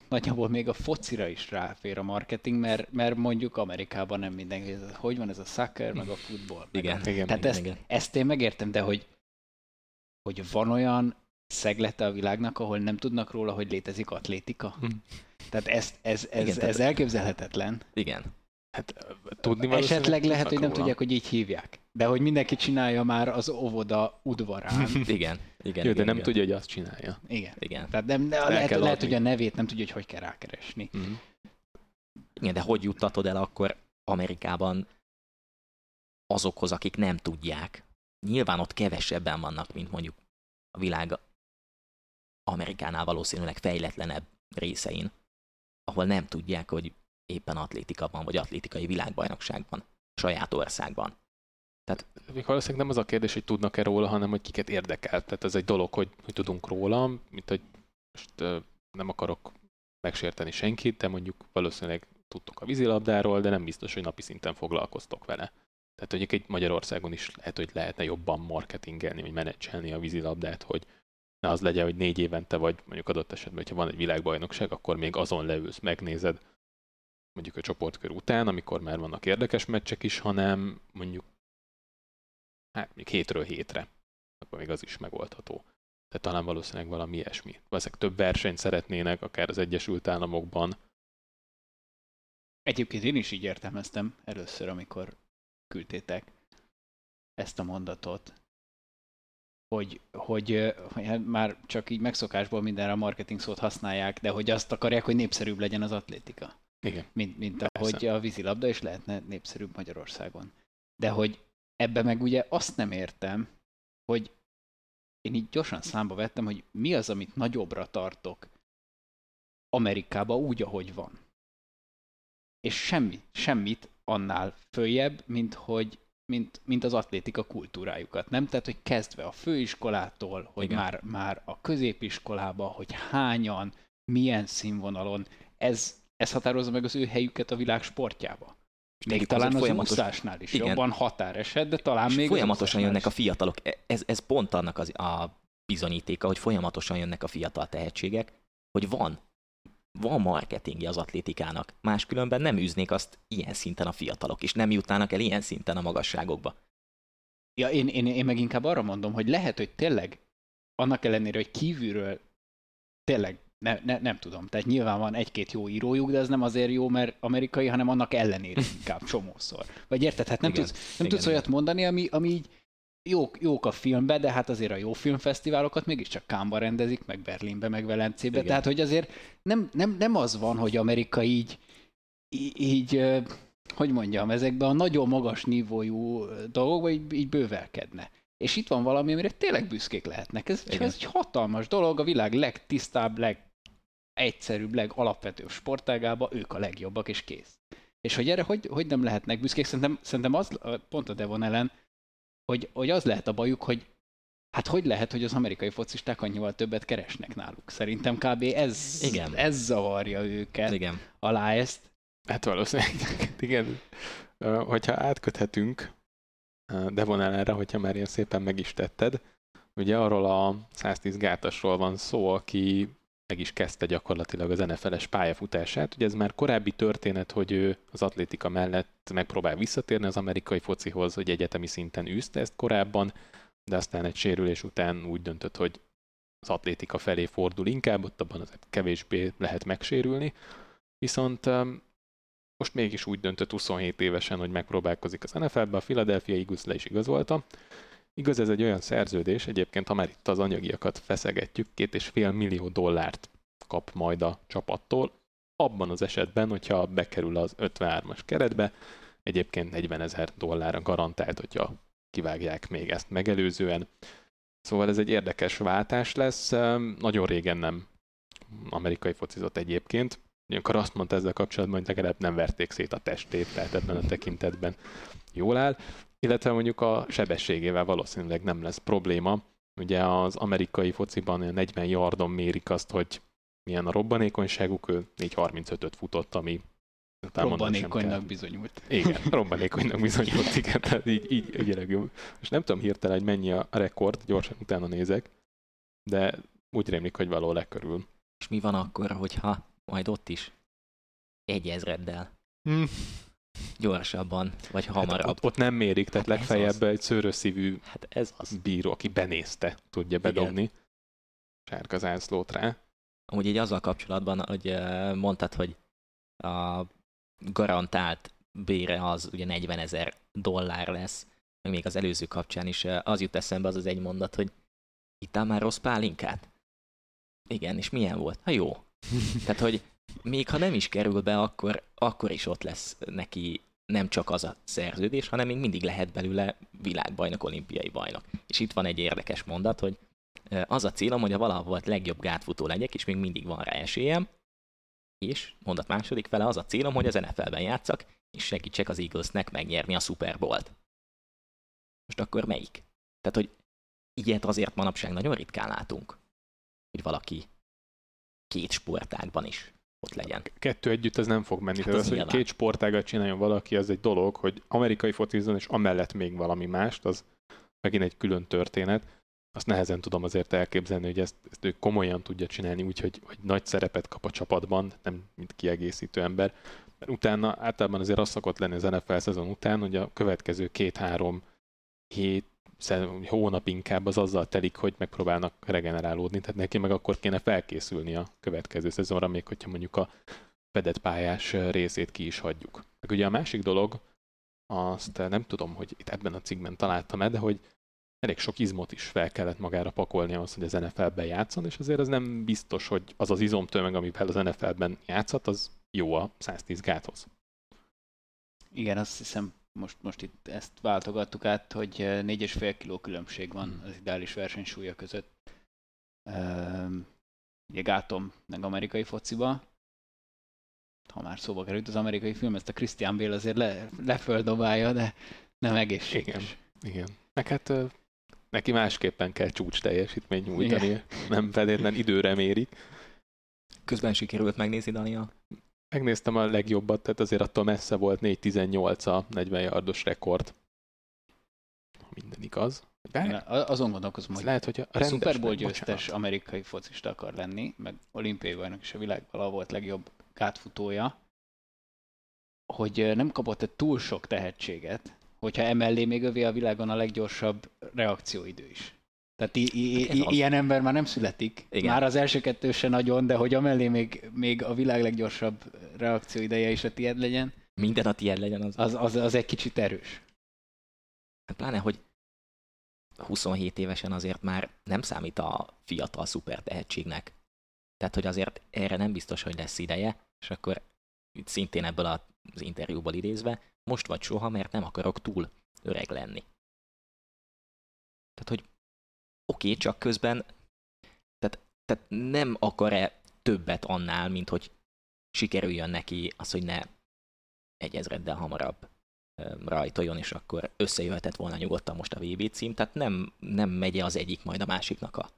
nagyjából még a focira is ráfér a marketing, mert, mert mondjuk Amerikában nem mindenki, hogy van ez a soccer, meg a futball. Igen, meg, igen, tehát igen, ezt, igen. ezt én megértem, de hogy, hogy van olyan szeglete a világnak, ahol nem tudnak róla, hogy létezik atlétika. Hm. Tehát ez, ez, ez, igen, ez, ez tehát... elképzelhetetlen. Igen. Hát, tudni esetleg lehet, hogy nem róla. Tudják, hogy így hívják. De hogy mindenki csinálja már az óvoda udvarán. Igen. igen Jó, de nem igen. tudja, hogy azt csinálja. Igen. igen. Tehát nem, lehet, lehet hogy a nevét nem tudja, hogy hogy kell rákeresni. Mm-hmm. Igen, de hogy juttatod el akkor Amerikában azokhoz, akik nem tudják? Nyilván ott kevesebben vannak, mint mondjuk a világ Amerikánál valószínűleg fejletlenebb részein, ahol nem tudják, hogy éppen atlétikában, vagy atlétikai világbajnokságban, saját országban. Tehát... Még valószínűleg nem az a kérdés, hogy tudnak-e róla, hanem hogy kiket érdekel. Tehát ez egy dolog, hogy, hogy tudunk róla, mint hogy most nem akarok megsérteni senkit, de mondjuk valószínűleg tudtok a vízilabdáról, de nem biztos, hogy napi szinten foglalkoztok vele. Tehát mondjuk egy Magyarországon is lehet, hogy lehetne jobban marketingelni, vagy menedzselni a vízilabdát, hogy ne az legyen, hogy négy évente vagy mondjuk adott esetben, hogyha van egy világbajnokság, akkor még azon leülsz, megnézed, mondjuk a csoportkör után, amikor már vannak érdekes meccsek is, hanem mondjuk hát mondjuk hétről hétre, akkor még az is megoldható. Tehát talán valószínűleg valami ilyesmi. Valószínűleg több versenyt szeretnének, akár az Egyesült Államokban. Egyébként én is így értelmeztem először, amikor küldtétek ezt a mondatot, hogy, hogy már csak így megszokásból mindenre a marketing szót használják, de hogy azt akarják, hogy népszerűbb legyen az atlétika. Igen. Mint, mint ahogy a vízilabda is lehetne népszerűbb Magyarországon. De hogy ebbe meg ugye azt nem értem, hogy én így gyorsan számba vettem, hogy mi az, amit nagyobbra tartok Amerikában úgy, ahogy van. És semmi, semmit annál följebb, mint, hogy, mint, mint az atlétika kultúrájukat, nem? Tehát, hogy kezdve a főiskolától, hogy már, már a középiskolába, hogy hányan, milyen színvonalon, ez... Ez határozza meg az ő helyüket a világ sportjába. Még talán az folyamatos... úszásnál is igen. jobban határeset, de talán és még... Folyamatosan jönnek a fiatalok. Ez, ez pont annak az, a bizonyítéka, hogy folyamatosan jönnek a fiatal tehetségek, hogy van, van marketingje az atlétikának. Máskülönben nem űznék azt ilyen szinten a fiatalok, és nem jutnának el ilyen szinten a magasságokba. Ja, én, én, én meg inkább arra mondom, hogy lehet, hogy tényleg annak ellenére, hogy kívülről tényleg Ne, ne, nem tudom, tehát nyilván van egy-két jó írójuk, de ez nem azért jó, mert amerikai, hanem annak ellenére inkább csomószor. Vagy érted, hát nem igen, tudsz, nem igen, tudsz igen. olyat mondani, ami, ami így jók, jók a filmbe, de hát azért a jó filmfesztiválokat mégiscsak Cannes-ba rendezik, meg Berlinbe, meg Velencébe, igen. tehát hogy azért nem, nem, nem az van, hogy Amerika így, így, így hogy mondjam, ezekben a nagyon magas nívójú dolgokban így, így bővelkedne. És itt van valami, amire tényleg büszkék lehetnek. Ez, ez egy hatalmas dolog, a világ legtisztább, legegyszerűbb, legalapvetőbb sportágában ők a legjobbak, és kész. És hogy erre hogy, hogy nem lehetnek büszkék? Szerintem, szerintem az, pont a Devon ellen, hogy, hogy az lehet a bajuk, hogy hát hogy lehet, hogy az amerikai focisták annyival többet keresnek náluk. Szerintem kb. ez, igen. ez zavarja őket igen. alá ezt. Hát valószínűleg, igen. Hogyha átköthetünk, Devon ellenre, hogyha már ilyen szépen meg is tetted. Ugye arról a száztíz gátosról van szó, aki meg is kezdte gyakorlatilag az en ef el-es pályafutását. Ugye ez már korábbi történet, hogy ő az atlétika mellett megpróbál visszatérni az amerikai focihoz, hogy egyetemi szinten űzte ezt korábban, de aztán egy sérülés után úgy döntött, hogy az atlétika felé fordul inkább, ott abban azért kevésbé lehet megsérülni. Viszont... most mégis úgy döntött huszonhét évesen, hogy megpróbálkozik az en ef el-be, a Philadelphia Eagles le is igazolta. Igaz, ez egy olyan szerződés, egyébként ha már itt az anyagiakat feszegetjük, két és fél millió dollárt kap majd a csapattól, abban az esetben, hogyha bekerül az ötvenhármas keretbe, egyébként negyvenezer dollárra garantált, hogyha kivágják még ezt megelőzően. Szóval ez egy érdekes váltás lesz, nagyon régen nem amerikai focizott egyébként, ugyankor azt mondta ezzel kapcsolatban, hogy legalább nem verték szét a testét, tehát ebben a tekintetben jól áll. Illetve mondjuk a sebességével valószínűleg nem lesz probléma. Ugye az amerikai fociban negyven yardon mérik azt, hogy milyen a robbanékonyságuk, ő négy harmincötöt futott, ami... Robbanékonynak bizonyult. Igen, robbanékonynak bizonyult, igen, tehát így, így, így jó. És nem tudom hirtelen, hogy mennyi a rekord, gyorsan utána nézek, de úgy rémlik, hogy való lekörül. És mi van akkor, hogyha majd ott is egy ezreddel. Mm. Gyorsabban, vagy hamarabb. Hát ott, ott nem mérik, tehát hát legfeljebb egy szőrös szívű hát ez az. Bíró, aki benézte, tudja bedobni. Igen. Sárga zászlót rá. Amúgy így azzal kapcsolatban, hogy mondtad, hogy a garantált bére az ugye negyvenezer dollár lesz, még az előző kapcsán is az jut eszembe az az egy mondat, hogy ittál már rossz pálinkát? Igen, és milyen volt? Ha jó. Tehát, hogy még ha nem is kerül be, akkor, akkor is ott lesz neki nem csak az a szerződés, hanem még mindig lehet belőle világbajnok, olimpiai bajnok. És itt van egy érdekes mondat, hogy az a célom, hogy a valaha volt legjobb gátfutó legyek, és még mindig van rá esélyem, és mondat második fele, az a célom, hogy az en ef el-ben játszak, és segítsek az Eaglesnek megnyerni a Super Bowl-t. Most akkor melyik? Tehát, hogy ilyet azért manapság nagyon ritkán látunk, hogy valaki két sportágban is ott legyen. Kettő együtt ez nem fog menni. Hát az, hogy két sportágat csináljon valaki, az egy dolog, hogy amerikai focizzon és amellett még valami mást, az megint egy külön történet. Azt nehezen tudom azért elképzelni, hogy ezt, ezt ő komolyan tudja csinálni, úgyhogy hogy nagy szerepet kap a csapatban, nem mint kiegészítő ember. Mert utána általában azért az szokott lenni az en ef el szezon után, hogy a következő két-három hét, hónap inkább az azzal telik, hogy megpróbálnak regenerálódni, tehát neki meg akkor kéne felkészülni a következő szezonra, még hogyha mondjuk a fedett pályás részét ki is hagyjuk. Meg ugye a másik dolog, azt nem tudom, hogy itt ebben a cikkben találtam-e, de hogy elég sok izmot is fel kellett magára pakolni ahhoz, hogy az en ef el-ben játszon, és azért az nem biztos, hogy az az izomtömeg, amivel az en ef el-ben játszhat, az jó a száztíz gáthoz. Igen, azt hiszem, Most, most itt ezt váltogattuk át, hogy négy egész öt kiló különbség van az ideális versenysúlya között. Ugye gátom meg amerikai fociba. Ha már szóba került az amerikai film, ezt a Christian Bale azért le, leföldobálja, de nem egészséges. Igen, igen. Meg hát neki másképpen kell csúcs teljesítményt nyújtani, igen. Nem feltétlen időre mérik. Közben sikerült megnézni, Daniel? Megnéztem a legjobbat, tehát azért attól messze volt négy tizennyolc a negyven yardos rekord. Minden igaz. De azon gondolkozom, hogy lehet, hogy a, a Super Bowl győztes amerikai focista akar lenni, meg olimpiai bajnok is a világban volt legjobb gátfutója, hogy nem kapott túl sok tehetséget, hogyha emellé még övé a világon a leggyorsabb reakcióidő is. Tehát i- i- i- ilyen ember már nem születik. Igen. Már az első kettő se nagyon, de hogy amellé még, még a világ leggyorsabb reakcióideje is a tiéd legyen. Minden a tiéd legyen. Az az, az, az egy kicsit erős. Pláne, hogy huszonhét évesen azért már nem számít a fiatal szuper tehetségnek. Tehát, hogy azért erre nem biztos, hogy lesz ideje, és akkor itt szintén ebből az interjúból idézve, most vagy soha, mert nem akarok túl öreg lenni. Tehát, hogy oké, okay, csak közben tehát, tehát nem akar-e többet annál, mint hogy sikerüljön neki az, hogy ne egy ezreddel hamarabb rajtoljon, és akkor összejöhetett volna nyugodtan most a vé bé cím, tehát nem, nem megy az egyik majd a másiknak a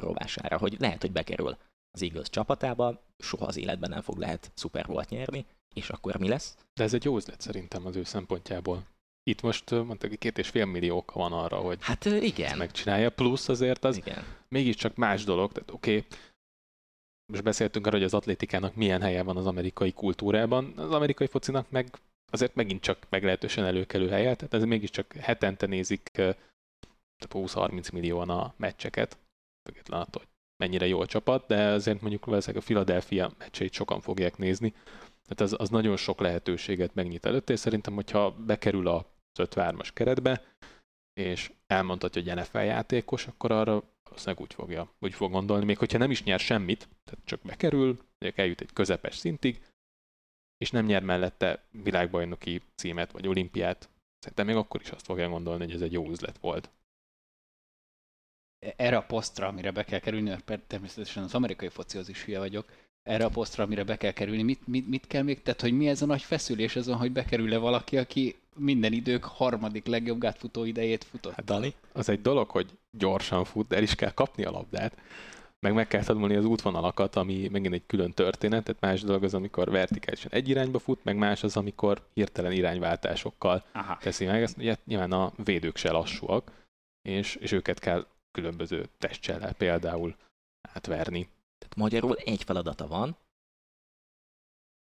rovására, hogy lehet, hogy bekerül az Eagles csapatába, soha az életben nem fog lehet Super Bowl-t nyerni, és akkor mi lesz? De ez egy jó üzlet szerintem az ő szempontjából. Itt most mondták, hogy két és fél millió oka van arra, hogy hát, igen. Ezt megcsinálja, plusz azért az igen. Mégiscsak más dolog, tehát oké, okay, most beszéltünk arra, hogy az atlétikának milyen helye van az amerikai kultúrában, az amerikai focinak meg azért megint csak meglehetősen előkelő helye, tehát ez mégiscsak hetente nézik húsz-harminc millióan a meccseket, független attól, hogy mennyire jó a csapat, de azért mondjuk ezek a Philadelphia meccseit sokan fogják nézni, tehát az, az nagyon sok lehetőséget megnyit előtt, és szerintem, hogyha bekerül a ötvenhármas keretbe, és elmondhatja, hogy en ef el játékos, akkor arra valószínűleg úgy fogja, úgy fog gondolni, még hogyha nem is nyer semmit, tehát csak bekerül, eljut egy közepes szintig, és nem nyer mellette világbajnoki címet, vagy olimpiát, szerintem még akkor is azt fogja gondolni, hogy ez egy jó üzlet volt. Erre a posztra, amire be kell kerülni, természetesen az amerikai focihoz is hülye vagyok, erre a posztra, amire be kell kerülni, mit, mit, mit kell még? Tehát, hogy mi ez a nagy feszülés azon, hogy bekerül-e valaki, aki minden idők harmadik legjobb gátfutó idejét futott. Hát, Dani, az egy dolog, hogy gyorsan fut, de el is kell kapni a labdát, meg meg kell tanulni az útvonalakat, ami megint egy külön történet, tehát más dolog az, amikor vertikálisan egy irányba fut, meg más az, amikor hirtelen irányváltásokkal aha. teszi meg. Ezt, ugye, nyilván a védők se lassúak, és, és őket kell különböző testcsellel például átverni. Tehát magyarul egy feladata van,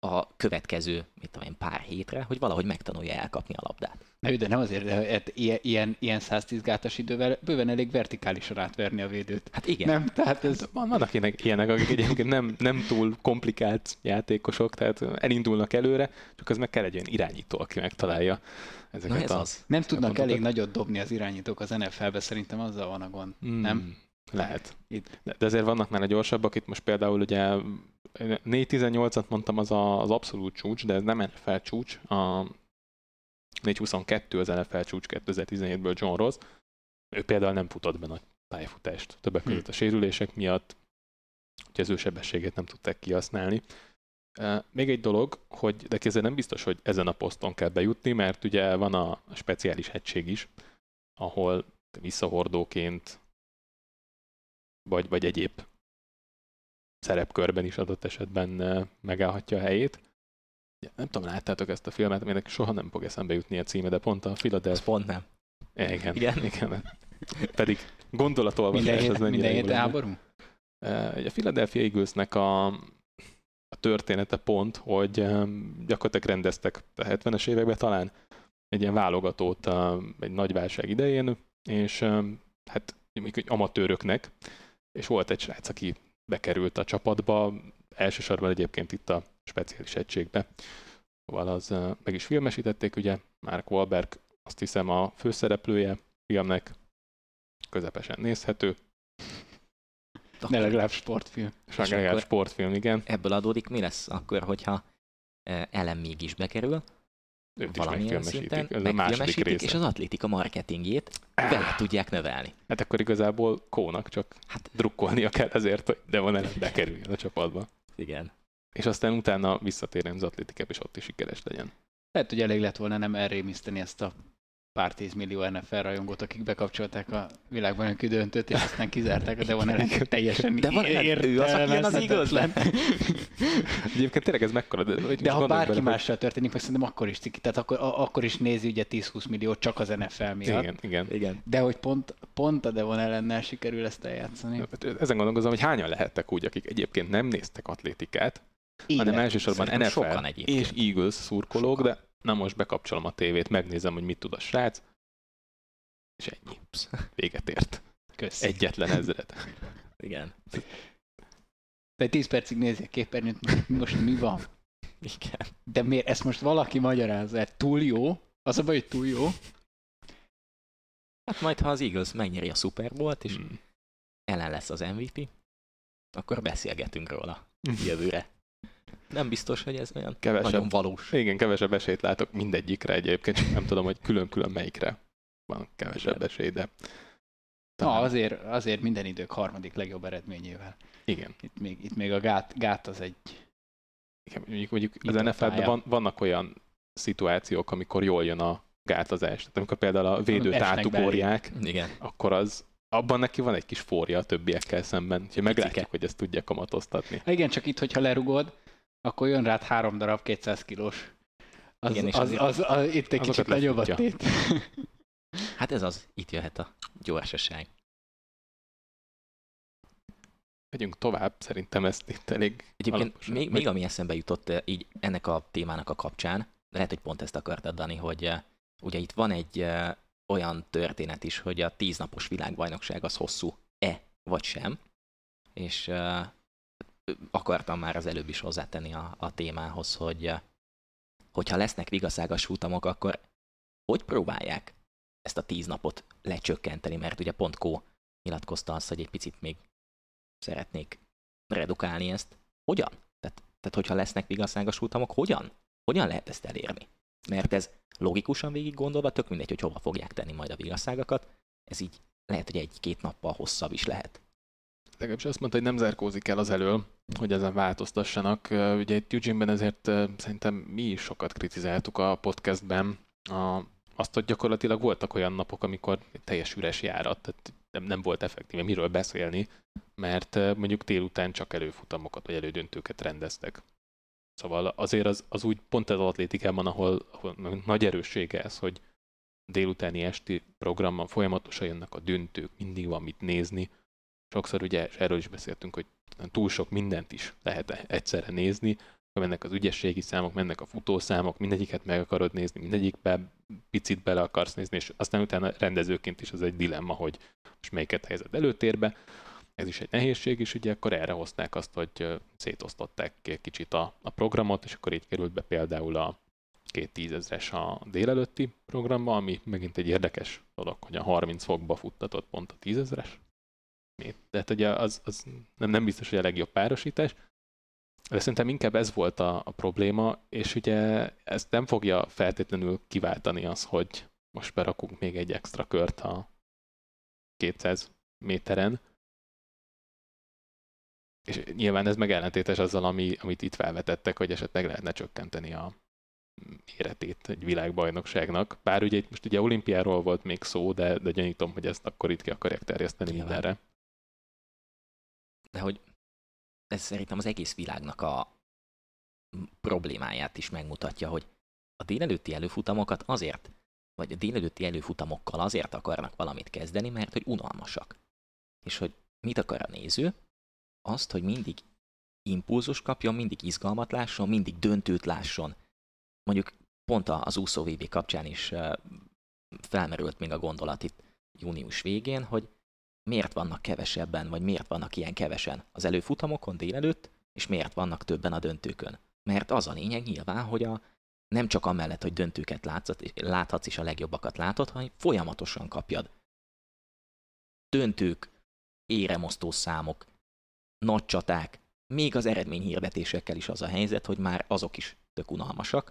a következő, mit tudom én, pár hétre, hogy valahogy megtanulja elkapni a labdát. Na, de nem azért, hogy ilyen, ilyen száztíz gátas idővel bőven elég vertikálisan átverni a védőt. Hát igen. Nem, tehát ez, vannak ilyenek, ilyenek, akik egyébként nem, nem túl komplikált játékosok, tehát elindulnak előre, csak az meg kell egy olyan irányító, aki megtalálja ezeket. Na ez a, az. Nem tudnak elég nagyot dobni az irányítók az en ef el-be, szerintem azzal van a gond, mm. nem? Lehet. De azért vannak már a gyorsabbak, itt most például ugye négy tizennyolcat mondtam, az a, az abszolút csúcs, de ez nem en ef el csúcs, a négy huszonkettő az en ef el csúcs kétezer-tizenhétből John Ross, ő például nem futott be nagy pályafutást, többek között a sérülések miatt, úgyhogy az ő sebességét nem tudták kihasználni. Még egy dolog, hogy de ezért nem biztos, hogy ezen a poszton kell bejutni, mert ugye van a speciális hegység is, ahol visszahordóként vagy, vagy egyéb szerepkörben is adott esetben megállhatja a helyét. Nem tudom, láttátok ezt a filmet, aminek soha nem fog eszembe jutni a címe, de pont a Philadelphia... Pont nem. Igen. Igen? Igen. Pedig gondolatolvasás az mennyire jó. Minden háború? A Philadelphia Eaglesnek a, a története pont, hogy gyakorlatilag rendeztek a hetvenes években talán egy ilyen válogatót egy nagy válság idején, és hát amatőröknek, és volt egy srác, aki bekerült a csapatba, elsősorban egyébként itt a speciális egységbe. Val az meg is filmesítették, ugye Mark Wahlberg, azt hiszem a főszereplője filmnek, közepesen nézhető. De legalább sportfilm. Legalább sportfilm, igen. Ebből adódik, mi lesz akkor, hogyha Ellen mégis bekerül? Őt is megfilmesítik, ez a második része. És az Atlétika marketingjét vele tudják növelni. Hát akkor igazából Coe-nak csak hát drukkolnia kell azért, hogy de van előbb bekerüljön a csapatba. Igen. És aztán utána visszatérjen az Atlétikába, és ott is sikeres legyen. Lehet, hogy elég lett volna nem elrémiszteni ezt a pár tízmillió en ef el rajongót, akik bekapcsolták a világbajnoki döntőt, és aztán kizárták, de van ennek teljesen értelmezhetetlen. Egyébként tényleg ez mekkora? De, de ha bárki mással történik, meg szerintem akkor is ciki, tehát akkor, akkor is nézi ugye tíz-húsz millió csak az en ef el miatt. Igen, igen. igen. De hogy pont, pont a Devon ellennel sikerül ezt eljátszani. Ezen gondolkozom, hogy hányan lehettek úgy, akik egyébként nem néztek atlétikát, igen, hanem elsősorban en ef el és Eagles szurkolók, sokan. De na most bekapcsolom a tévét, megnézem, hogy mit tud a srác, és ennyi. Véget ért. Köszi. Egyetlen ezred. Igen. De tíz percig nézi a képernyőt, most mi van? Igen. De miért? Ezt most valaki magyarázza, hát túl jó? Az a baj, hogy túl jó? Hát majd, ha az Eagles megnyeri a Super Bowlt, és hmm. ellen lesz az em vé pé, akkor beszélgetünk róla jövőre. Nem biztos, hogy ez olyan kevesebb, nagyon valós. Igen, kevesebb esélyt látok mindegyikre egyébként, nem tudom, hogy külön-külön melyikre van kevesebb igen. esély, de... Talán... Na, azért, azért minden idők harmadik legjobb eredményével. Igen. Itt még, itt még a gát, gát az egy... Igen, mondjuk, mondjuk az en ef el-ben van, vannak olyan szituációk, amikor jól jön a gátozás. Tehát amikor például a védőt átugorják, akkor az... Abban neki van egy kis fória a többiekkel szemben, hogy meglátjuk, hogy ezt tudja kamatoztatni. Igen, csak itt, hogyha lerugod, akkor jön rád három darab kétszáz kilós. Az, igen, az, az, az, az, az, itt egy kicsit nagyobb a tét. Hát ez az, itt jöhet a gyorsaság. Megyünk tovább, szerintem ezt itt elég... Egyébként még, még ami eszembe jutott így ennek a témának a kapcsán, lehet, hogy pont ezt akartad, Dani, hogy ugye itt van egy... olyan történet is, hogy a tíznapos világbajnokság az hosszú-e, vagy sem. És uh, akartam már az előbb is hozzátenni a, a témához, hogy uh, hogyha lesznek vigaszágas futamok, akkor hogy próbálják ezt a tíz napot lecsökkenteni? Mert ugye pont Coe nyilatkozta azt, hogy egy picit még szeretnék redukálni ezt. Hogyan? Tehát, tehát hogyha lesznek vigaszágas futamok, hogyan? Hogyan lehet ezt elérni? Mert ez logikusan végig gondolva, tök mindegy, hogy hova fogják tenni majd a vigaszágakat, ez így lehet, hogy egy-két nappal hosszabb is lehet. Legalábbis azt mondta, hogy nem zárkózik el az elől, hogy ezen változtassanak. Ugye itt Eugene-ben ezért szerintem mi is sokat kritizáltuk a podcastben a, azt, hogy gyakorlatilag voltak olyan napok, amikor teljes üres járat, tehát nem, nem volt effektíve miről beszélni, mert mondjuk délután csak előfutamokat vagy elődöntőket rendeztek. Szóval azért az, az úgy pont az atlétikában, ahol, ahol nagy erőssége ez, hogy délutáni esti programban folyamatosan jönnek a döntők, mindig van mit nézni. Sokszor ugye, és erről is beszéltünk, hogy túl sok mindent is lehet egyszerre nézni, mennek az ügyességi számok, mennek a futószámok, mindegyiket meg akarod nézni, mindegyikbe picit bele akarsz nézni, és aztán utána rendezőként is az egy dilemma, hogy most melyiket helyezed előtérbe. Ez is egy nehézség, és ugye akkor erre hozták azt, hogy szétosztották kicsit a, a programot, és akkor így került be például a két tízezres a délelőtti programba, ami megint egy érdekes dolog, hogy a harminc fokba futtatott pont a tízezres. Tehát ugye az, az nem, nem biztos, hogy a legjobb párosítás, de szerintem inkább ez volt a, a probléma, és ugye ezt nem fogja feltétlenül kiváltani az, hogy most berakunk még egy extra kört a kétszáz méteren, és nyilván ez meg ellentétes azzal, ami, amit itt felvetettek, hogy esetleg lehetne csökkenteni a életét egy világbajnokságnak. Bár ugye most ugye olimpiáról volt még szó, de, de gyanítom, hogy ezt akkor itt ki akarják terjeszteni nyilván mindenre. De hogy ez szerintem az egész világnak a problémáját is megmutatja, hogy a délelőtti előfutamokat azért, vagy a délelőtti előfutamokkal azért akarnak valamit kezdeni, mert hogy unalmasak. És hogy mit akar a néző? Azt, hogy mindig impulzus kapjon, mindig izgalmat lásson, mindig döntőt lásson. Mondjuk pont az úszó vé bé kapcsán is felmerült még a gondolat itt június végén, hogy miért vannak kevesebben, vagy miért vannak ilyen kevesen az előfutamokon délelőtt, és miért vannak többen a döntőkön. Mert az a lényeg nyilván, hogy a, nem csak amellett, hogy döntőket látsz, láthatsz és a legjobbakat látod, hanem folyamatosan kapjad. Döntők, éremosztó számok, nagy csaták, még az eredményhirdetésekkel is az a helyzet, hogy már azok is tök unalmasak.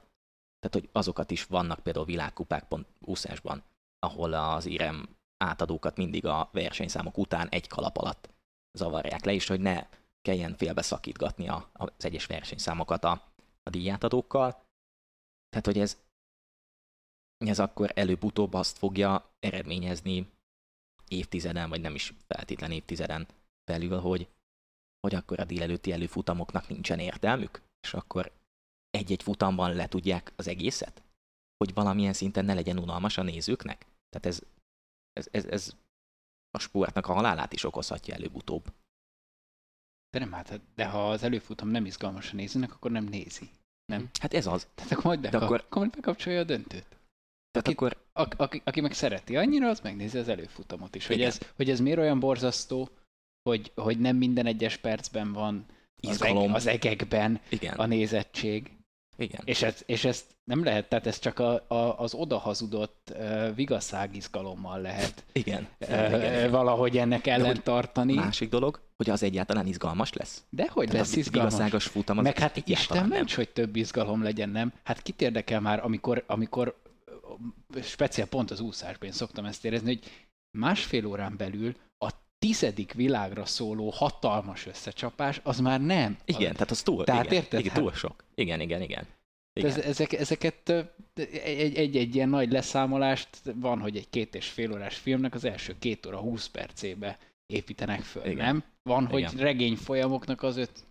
Tehát, hogy azokat is vannak például világkupák pont úszásban, ahol az érem átadókat mindig a versenyszámok után egy kalap alatt zavarják le, és hogy ne kelljen félbeszakítgatni a, az egyes versenyszámokat a, a díjátadókkal. Tehát, hogy ez, ez akkor előbb-utóbb azt fogja eredményezni évtizeden, vagy nem is feltétlen évtizeden belül, hogy hogy akkor a délelőtti előfutamoknak nincsen értelmük, és akkor egy-egy futamban le tudják az egészet, hogy valamilyen szinten ne legyen unalmas a nézőknek. Tehát ez, ez, ez, ez a sportnak a halálát is okozhatja előbb-utóbb. De nem, hát, de ha az előfutam nem izgalmas a nézőnek, akkor nem nézi, nem? Hát ez az. Tehát akkor majd, bekap, akkor, akkor majd bekapcsolja a döntőt. Tehát aki, akkor... a, aki, aki meg szereti annyira, az megnézi az előfutamot is. Hogy ez, hogy ez miért olyan borzasztó, Hogy, hogy nem minden egyes percben van az, eg, az egekben igen a nézettség. Igen. És, ez, és ezt nem lehet, tehát ez csak a, a, az odahazudott uh, vigaszág izgalommal lehet igen. Uh, igen, uh, igen. valahogy ennek ellen tartani. Másik dolog, hogy az egyáltalán izgalmas lesz. Dehogy tehát lesz izgalmas. Vigaszágos futam az meg hát Isten ments, hogy több izgalom legyen, nem? Hát kit érdekel már, amikor, amikor speciál pont az úszásban én szoktam ezt érezni, hogy másfél órán belül a tizedik világra szóló hatalmas összecsapás, az már nem. Igen, a... tehát az túl, tehát igen, igen, túl sok. Igen, igen, igen. igen. Ez, ezek, ezeket egy-egy ilyen nagy leszámolást van, hogy egy két és fél órás filmnek az első két óra húsz percébe építenek föl, igen. nem? Van, igen. hogy regény folyamoknak az öt...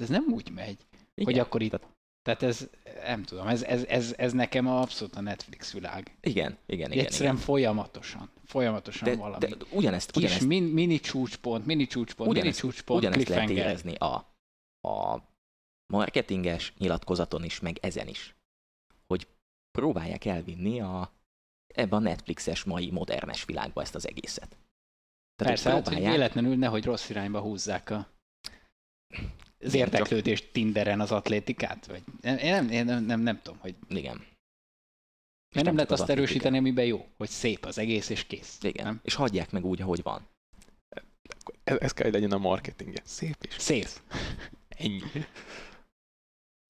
Ez nem úgy megy, igen. hogy akkor itt... Tehát... Tehát ez, nem tudom, ez, ez, ez, ez nekem abszolút a Netflix világ. Igen, igen, igen. Egyszerűen igen. folyamatosan, folyamatosan de, valami. De ugyanezt, Kis ugyanezt, min, mini csúcspont, mini csúcspont, ugyanezt, mini csúcspont, ugyanezt lehet érezni a, a marketinges nyilatkozaton is, meg ezen is, hogy próbálják elvinni a, ebbe a Netflixes mai modernes világba ezt az egészet. Tehát persze, hogy próbálják... véletlenül nehogy rossz irányba húzzák a... az érdeklődést Tinderen az atlétikát? Vagy? Én, nem, én nem, nem, nem tudom, hogy... Igen. Mert nem lehet azt atlétikát erősíteni, amiben jó, hogy szép az egész, és kész. Igen, nem? És hagyják meg úgy, ahogy van. Ez, ez kell, hogy legyen a marketingje. Szép és szép. Kész. Ennyi.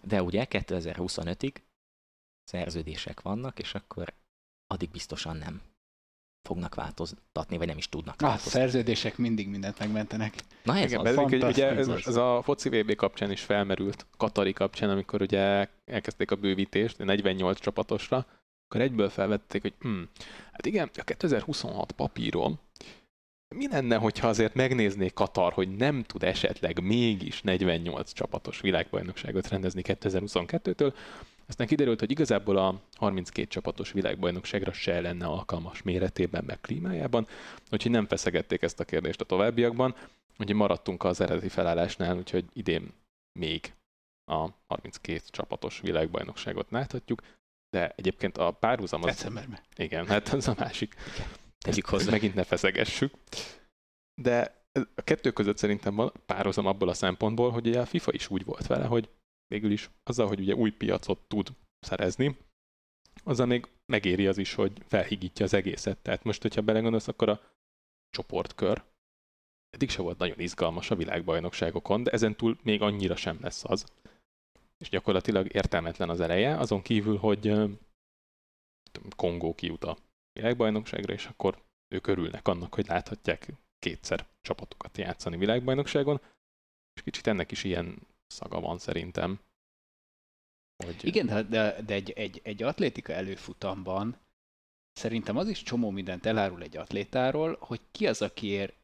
De ugye kétezer-huszonötig szerződések vannak, és akkor addig biztosan nem fognak változtatni, vagy nem is tudnak változtatni. A szerződések mindig mindent megmentenek. Na ez igen, az, pedig, ugye ez, ez a foci vé bé kapcsán is felmerült, Katari kapcsán, amikor ugye elkezdték a bővítést negyvennyolc csapatosra, akkor egyből felvették, hogy hm, hát igen, a kétezer-huszonhat papíron mi lenne, hogyha azért megnézné Katar, hogy nem tud esetleg mégis negyvennyolc csapatos világbajnokságot rendezni kétezer-huszonkettőtől, aztán kiderült, hogy igazából a harminckét csapatos világbajnokságra se lenne alkalmas méretében, meg klímájában, úgyhogy nem feszegették ezt a kérdést a továbbiakban, úgyhogy maradtunk az eredeti felállásnál, úgyhogy idén még a harminckét csapatos világbajnokságot láthatjuk, de egyébként a párhuzam az... Decemberben. Igen, hát az a másik. Tegyük hozzá. Megint ne feszegessük. De a kettő között szerintem van párhuzam abból a szempontból, hogy ugye a FIFA is úgy volt vele, hogy végül is azzal, hogy ugye új piacot tud szerezni, azzal még megéri az is, hogy felhigítja az egészet. Tehát most, hogyha belegondolsz, akkor a csoportkör eddig se volt nagyon izgalmas a világbajnokságokon, de ezentúl még annyira sem lesz az. És gyakorlatilag értelmetlen az eleje, azon kívül, hogy tudom, Kongó kijut a világbajnokságra, és akkor ők örülnek annak, hogy láthatják kétszer csapatokat játszani világbajnokságon, és kicsit ennek is ilyen szaga van szerintem. Hogy... Igen, de, de egy, egy, egy atlétika előfutamban szerintem az is csomó mindent elárul egy atlétáról, hogy ki az, akiért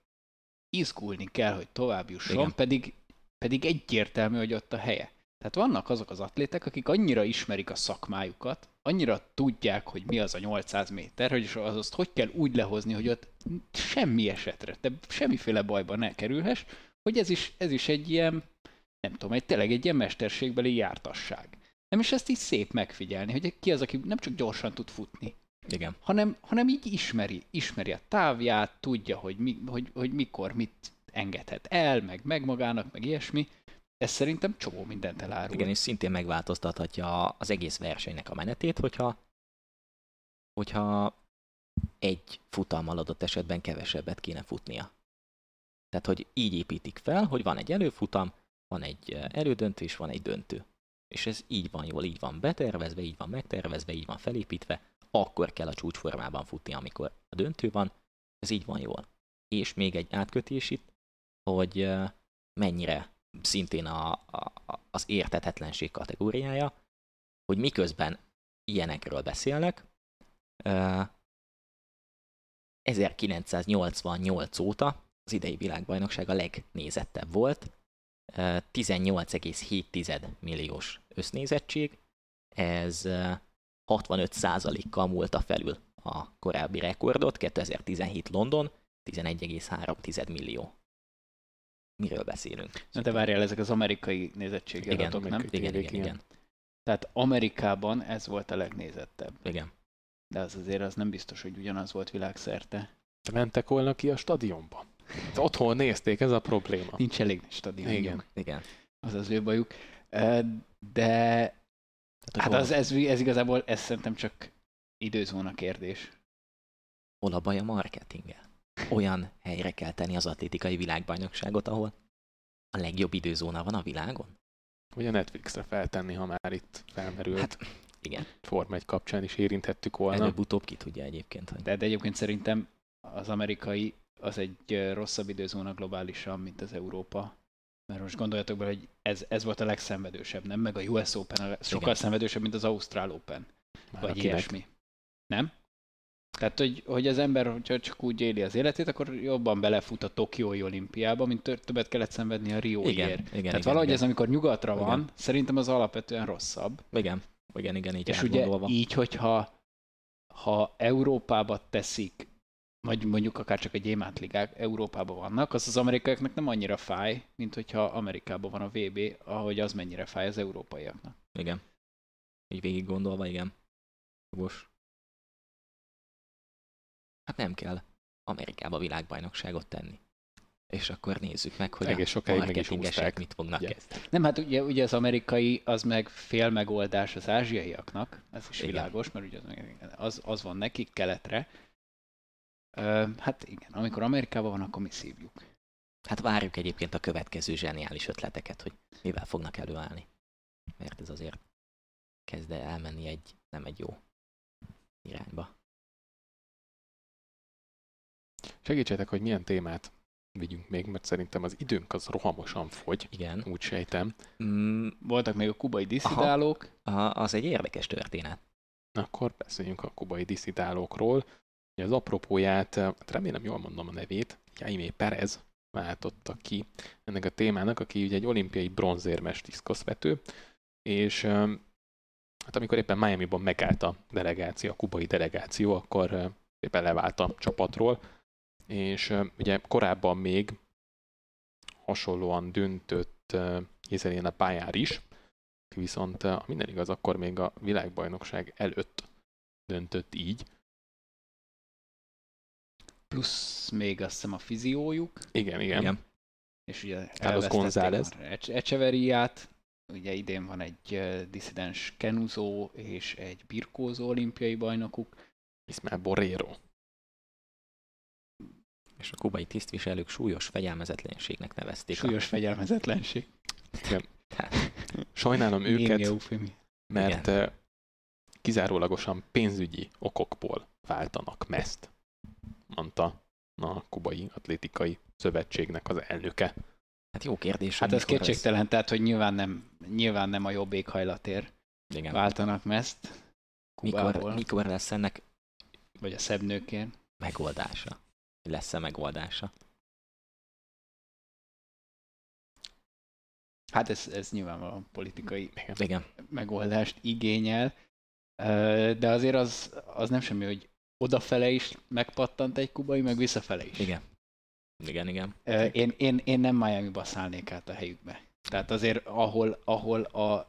izgulni kell, hogy tovább jusson, pedig, pedig egyértelmű, hogy ott a helye. Tehát vannak azok az atléták, akik annyira ismerik a szakmájukat, annyira tudják, hogy mi az a nyolcszáz méter, hogy az azt hogy kell úgy lehozni, hogy ott semmi esetre, te semmiféle bajba ne kerülhess, hogy ez is, ez is egy ilyen, nem tudom, egy, tényleg egy ilyen mesterségbeli jártasság. Nem is ezt így szép megfigyelni, hogy ki az, aki nem csak gyorsan tud futni, igen. Hanem, hanem így ismeri, ismeri a távját, tudja, hogy, mi, hogy, hogy mikor mit engedhet el, meg, meg magának, meg ilyesmi. Ez szerintem csomó mindent elárul. Igen, és szintén megváltoztathatja az egész versenynek a menetét, hogyha, hogyha egy futammal adott esetben kevesebbet kéne futnia. Tehát, hogy így építik fel, hogy van egy előfutam, van egy elődöntő, és van egy döntő. És ez így van jól, így van betervezve, így van megtervezve, így van felépítve, akkor kell a csúcsformában futni, amikor a döntő van, ez így van jól. És még egy átkötés itt, hogy mennyire szintén a, a, az értetetlenség kategóriája, hogy miközben ilyenekről beszélnek, ezerkilencszáznyolcvannyolc óta az idei világbajnokság a legnézettebb volt, tizennyolc egész hét milliós össznézettség, ez hatvanöt százalékkal múlta felül a korábbi rekordot, kétezer-tizenhét London, tizenegy egész három millió. Miről beszélünk? Na de várjál, ezek az amerikai nézettségi igen, adatok, nem? Igen, igen, igen. Tehát Amerikában ez volt a legnézettebb. Igen. De az azért az nem biztos, hogy ugyanaz volt világszerte. Mentek volna ki a stadionba. Hát otthon nézték, ez a probléma. Nincs elég stadionjuk. Igen, igen. Az az ő bajuk. De hát, hát az, ez, ez igazából, ez szerintem csak időzóna kérdés. Hol a baj a marketinggel? Olyan helyre kell tenni az atlétikai világbajnokságot, ahol a legjobb időzóna van a világon? Vagy a Netflixre feltenni, ha már itt felmerült. Hát, igen. Forma egy kapcsán is érinthettük volna. Előbb-utóbb ki tudja egyébként. Hogy... De, de egyébként szerintem az amerikai az egy rosszabb időzóna globálisan, mint az Európa. Mert most gondoljatok bele, hogy ez, ez volt a legszenvedősebb, nem? Meg a u es Open a sokkal igen. szenvedősebb, mint az Ausztrál Open. Már vagy akinek. Ilyesmi. Nem? Tehát, hogy, hogy az ember, hogyha csak úgy éli az életét, akkor jobban belefut a Tokiói olimpiába, mint többet kellett szenvedni a Rióért. Tehát igen, valahogy igen. ez, amikor nyugatra van, igen. szerintem az alapvetően rosszabb. Igen, igen, igen, így és elgondolva. Ugye így, hogyha ha Európába teszik, vagy mondjuk akár csak a gyémántligák Európában vannak, az az amerikaiaknak nem annyira fáj, mint hogyha Amerikában van a vé bé, ahogy az mennyire fáj az európaiaknak. Igen. Így végig gondolva, igen. Jogos. Hát nem kell Amerikába világbajnokságot tenni. És akkor nézzük meg, hogy egész a marketingesek mit fognak yeah. kezdeni. Nem, hát ugye, ugye az amerikai, az meg fél megoldás az ázsiaiaknak, ez is igen. világos, mert ugye az, az van nekik keletre. Ö, hát igen, amikor Amerikában van, akkor mi szívjuk. Hát várjuk egyébként a következő zseniális ötleteket, hogy mivel fognak előállni. Mert ez azért kezd el elmenni egy, nem egy jó irányba. Segítsetek, hogy milyen témát vigyünk még, mert szerintem az időnk az rohamosan fogy. Igen. Úgy sejtem. Mm, voltak még a kubai diszidálók. Aha, az egy érdekes történet. Akkor beszéljünk a kubai diszidálókról. Az apropóját, remélem jól mondom a nevét, Jaime Perez váltotta ki ennek a témának, aki ugye egy olimpiai bronzérmes diszkoszvető, és hát amikor éppen Miamiban megállt a delegáció, a kubai delegáció, akkor éppen levált a csapatról, és uh, ugye korábban még hasonlóan döntött uh, Jézelén a pályár is, viszont ha minden igaz, akkor még a világbajnokság előtt döntött így. Plusz még azt hiszem a fiziójuk. Igen, igen. igen. És ugye elvesztették már Echeveriát. Ugye idén van egy diszidens kenuzó és egy birkózó olimpiai bajnokuk. Ismael Borrero. És a kubai tisztviselők súlyos fegyelmezetlenségnek nevezték. Súlyos a... fegyelmezetlenség. Igen. Sajnálom őket, mert igen. kizárólagosan pénzügyi okokból váltanak meszt, mondta a kubai atlétikai szövetségnek az elnöke. Hát jó kérdés. Hát ez kétségtelen, ez... tehát hogy nyilván nem, nyilván nem a jobb éghajlatért igen. váltanak meszt. Mikor, mikor lesz ennek vagy a szebb nőkért megoldása? Lesz-e megoldása? Hát ez, ez nyilvánvalóan politikai igen. megoldást igényel, de azért az, az nem semmi, hogy odafele is megpattant egy kubai, meg visszafele is. Igen, igen, igen. Én, én, én nem Miami-ba szállnék át a helyükbe. Tehát azért, ahol, ahol a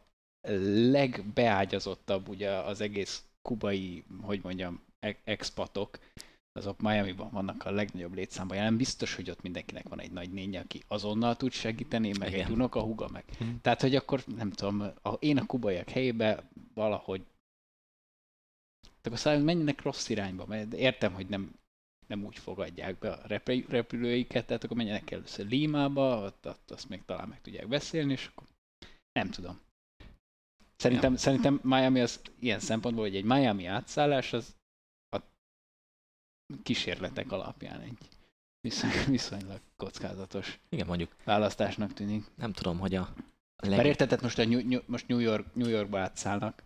legbeágyazottabb ugye az egész kubai, hogy mondjam, expatok, azok Miami-ban vannak a legnagyobb létszámban. Jelen biztos, hogy ott mindenkinek van egy nagynénye, aki azonnal tud segíteni, meg igen. egy unokahuga meg. Hmm. Tehát, hogy akkor nem tudom, a, én a kubaiak helyébe valahogy tehát akkor szóval menjenek rossz irányba, mert értem, hogy nem, nem úgy fogadják be a repülőiket, tehát akkor menjenek először Límába, ott, ott azt még talán meg tudják beszélni, és akkor nem tudom. Szerintem, ja. szerintem Miami az ilyen szempontból, hogy egy Miami átszállás az kísérletek alapján egy viszony, viszonylag kockázatos igen, mondjuk. Választásnak tűnik. Nem tudom, hogy a... Leg... Mert érted, tehát most, a New, New, most New, York, New Yorkba átszállnak,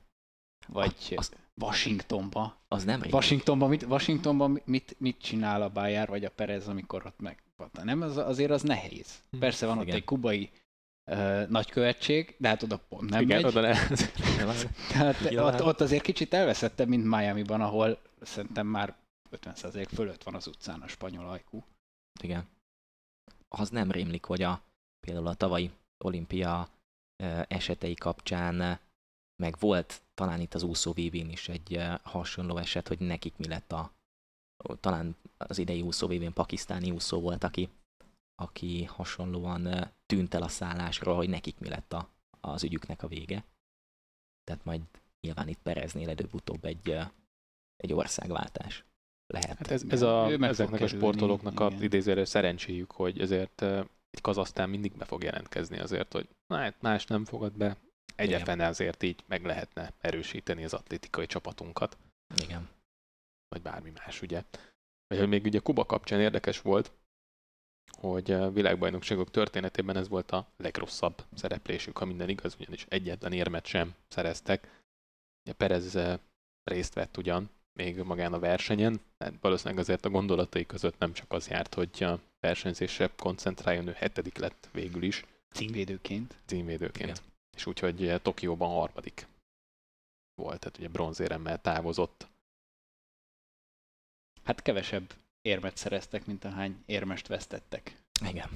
vagy a, az... Washingtonba. Az nem régi. Washingtonban mit, Washingtonban mit, mit csinál a Bayer vagy a Perez, amikor ott megpattan? Nem, az, azért az nehéz. Persze van igen. ott egy kubai uh, nagykövetség, de hát oda pont nem igen, megy. Oda ne... tehát ja. ott, ott azért kicsit elveszettebb, mint Miami-ban, ahol szerintem már ötven százalék fölött van az utcán a spanyol ajkú. Igen. Az nem rémlik, hogy a, például a tavalyi olimpia esetei kapcsán meg volt talán itt az úszó vb-n is egy hasonló eset, hogy nekik mi lett a... Talán az idei úszó vb-n pakisztáni úszó volt, aki, aki hasonlóan tűnt el a szállásról, hogy nekik mi lett a, az ügyüknek a vége. Tehát majd nyilván itt Pereznél előbb-utóbb egy, egy országváltás. Lehet. Hát ez, ez a, ezeknek a sportolóknak a idézőre szerencséjük, hogy ezért egy Kazahsztán mindig be fog jelentkezni azért, hogy na, más nem fogad be. Egyébként azért így meg lehetne erősíteni az atlétikai csapatunkat. Igen. Vagy bármi más, ugye. Vagy még ugye Kuba kapcsán érdekes volt, hogy a világbajnokságok történetében ez volt a legrosszabb szereplésük, ha minden igaz, ugyanis egyetlen érmet sem szereztek. Perez részt vett ugyan, még magán a versenyen, hát valószínűleg azért a gondolatai között nem csak az járt, hogy a versenyzésre koncentráljon, ő hetedik lett végül is. Címvédőként. Címvédőként. Igen. És úgyhogy Tokióban harmadik volt, tehát ugye bronzéremmel távozott. Hát kevesebb érmet szereztek, mint ahány érmest vesztettek. Igen.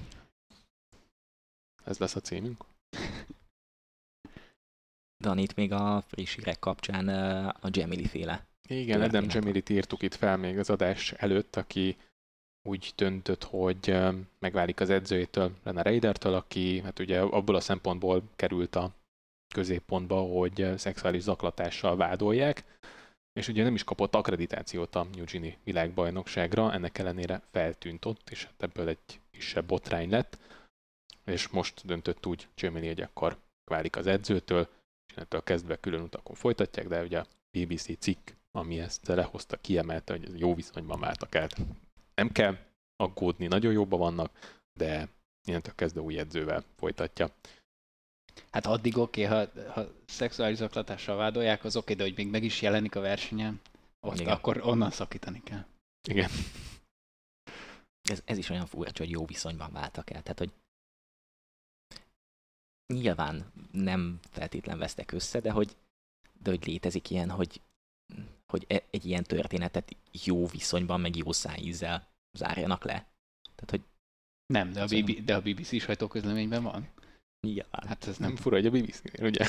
Ez lesz a címünk. Dani, itt még a friss hírek kapcsán a Jamily féle. Igen, Adam Jamilit írtuk itt fel még az adás előtt, aki úgy döntött, hogy megválik az edzőjétől, Lena Reidertől, aki hát ugye abból a szempontból került a középpontba, hogy szexuális zaklatással vádolják, és ugye nem is kapott akkreditációt a New Guinea világbajnokságra, ennek ellenére feltűnt ott, és hát ebből egy kisebb botrány lett, és most döntött úgy Jamily, hogy akkor válik az edzőtől, és ettől kezdve külön utakon folytatják, de ugye a bé bé cé cikk, ami ezt lehozta, kiemelte, hogy jó viszonyban váltak el. Nem kell aggódni, nagyon jobban vannak, de innentől kezdve új edzővel folytatja. Hát addig oké, okay, ha, ha szexuális zaklatással vádolják, az oké, okay, de hogy még meg is jelenik a versenyen, ott akkor onnan szakítani kell. Igen. Ez, ez is olyan furcsa, hogy jó viszonyban váltak el. Tehát, hogy nyilván nem feltétlen vesztek össze, de hogy, de hogy létezik ilyen, hogy hogy egy ilyen történetet jó viszonyban, meg jó szájízzel zárjanak le. Tehát, hogy nem, de a, B B, de a bé bé cé sajtóközleményben van. Igen. Hát ez nem fura, hogy a bé bé cé-nél, ugye?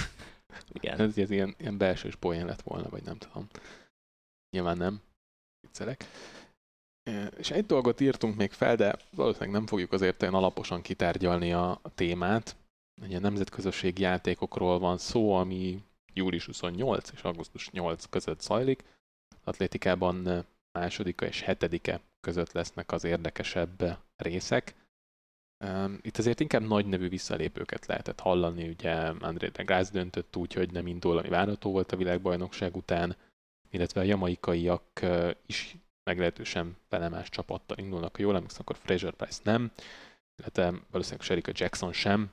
Igen. Ez, ez ilyen, ilyen belsős poén lett volna, vagy nem tudom. Nyilván nem. Viccelek. És egy dolgot írtunk még fel, de valószínűleg nem fogjuk azért olyan alaposan kitárgyalni a témát. Ugye nemzetközösségi játékokról van szó, ami július huszonnyolcadika és augusztus nyolcadika között zajlik. Atlétikában másodika és hetedike között lesznek az érdekesebb részek. Itt azért inkább nagy nevű visszalépőket lehetett hallani, ugye André de Grász döntött úgy, hogy nem indul, ami várható volt a világbajnokság után, illetve a jamaikaiak is meglehetősen felemás csapattal indulnak, jól emlékszem, akkor Fraser Price nem, illetve valószínűleg Sherika Jackson sem.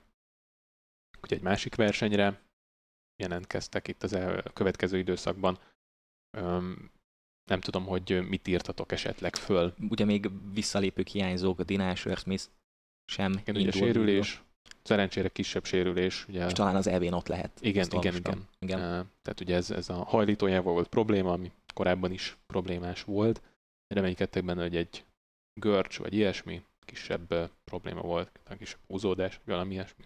Ugye egy másik versenyre jelentkeztek itt az el- a következő időszakban. Öm, nem tudom, hogy mit írtatok esetleg föl. Ugye még visszalépők hiányzók, a Dina Ashworth-Smith sem igen, indul. Ugye sérülés, szerencsére kisebb sérülés. Ugye és talán az é vén ott lehet. Igen, igen, igen, igen. Tehát ugye ez, ez a hajlítójával volt probléma, ami korábban is problémás volt. Reménykedtek benne, hogy egy görcs vagy ilyesmi kisebb uh, probléma volt, kisebb húzódás, valami ilyesmi.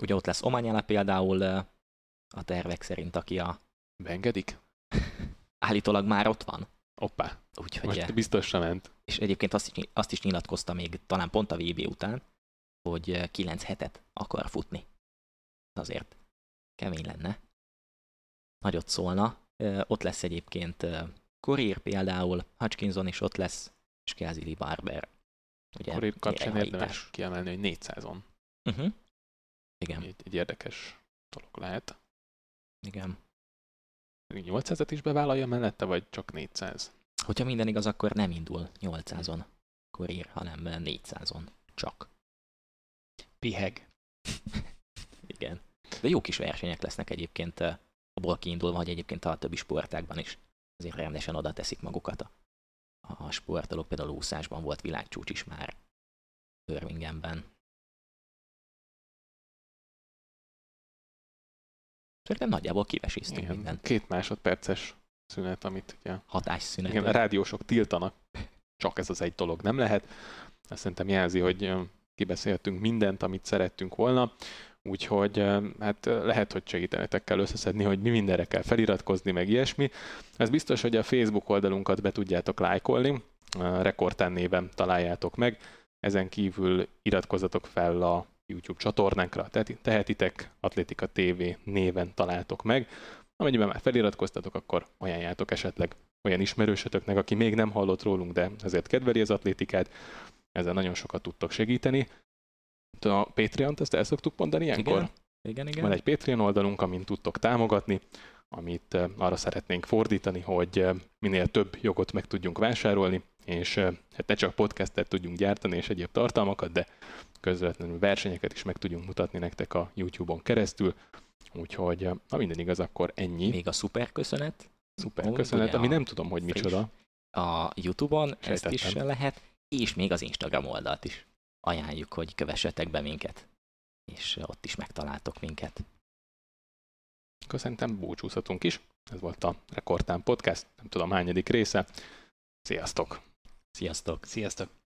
Ugye ott lesz Omanyala például uh, a tervek szerint, aki a... Beengedik? Állítólag már ott van. Oppá, úgyhogy most e... biztosra ment. És egyébként azt is, azt is nyilatkozta még talán pont a vé bé után, hogy kilenc hetet akar futni. Azért kemény lenne. Nagyot szólna. Uh, ott lesz egyébként... Uh, Korir például, Hutchinson is ott lesz, és Kezili Barber. Ugye, Korir kapcsán érdemes kiemelni, hogy négyszázon. Uh-huh. Igen. Egy, egy érdekes dolog lehet. Igen. nyolcszázat is bevállalja mellette, vagy csak négyszáz? Hogyha minden igaz, akkor nem indul nyolcszázon Korir, hanem négyszázon csak. Piheg. Igen. De jó kis versenyek lesznek egyébként, abból kiindulva, hogy egyébként a többi sportágban is. Azért rendesen oda teszik magukat a, a sportolók, például a úszásban volt világcsúcs is már Birminghamben. Szerintem nagyjából kiveséztünk minden. Két másodperces szünet, amit ugye... Hatásszünet. Igen, a rádiósok tiltanak, csak ez az egy dolog nem lehet. Ezt szerintem jelzi, hogy kibeszéltünk mindent, amit szerettünk volna. Úgyhogy hát lehet, hogy segítenetek kell összeszedni, hogy mi mindenre kell feliratkozni, meg ilyesmi. Ez biztos, hogy a Facebook oldalunkat be tudjátok lájkolni, Rekortán néven találjátok meg. Ezen kívül iratkozzatok fel a YouTube csatornánkra, tehetitek, Atlétika té vé néven találtok meg. Amennyiben már feliratkoztatok, akkor ajánljátok esetleg olyan ismerősötöknek, aki még nem hallott rólunk, de ezért kedveli az atlétikát. Ezzel nagyon sokat tudtok segíteni. A Patreon-t, ezt el szoktuk mondani ilyenkor? Igen, igen, igen. Van egy Patreon oldalunk, amin tudtok támogatni, amit arra szeretnénk fordítani, hogy minél több jogot meg tudjunk vásárolni, és hát ne csak podcastet tudjunk gyártani és egyéb tartalmakat, de közvetlenül versenyeket is meg tudjunk mutatni nektek a YouTube-on keresztül. Úgyhogy ha minden igaz, akkor ennyi. Még a szuper köszönet. Szuper oh, köszönet, ami nem tudom, hogy friss. Micsoda. A YouTube-on sejtettem. Ezt is lehet, és még az Instagram oldalt is. Ajánljuk, hogy kövessetek be minket, és ott is megtaláltok minket. Akkor szerintem búcsúzhatunk is. Ez volt a Rekortán Podcast, nem tudom hányadik része. Sziasztok! Sziasztok! Sziasztok!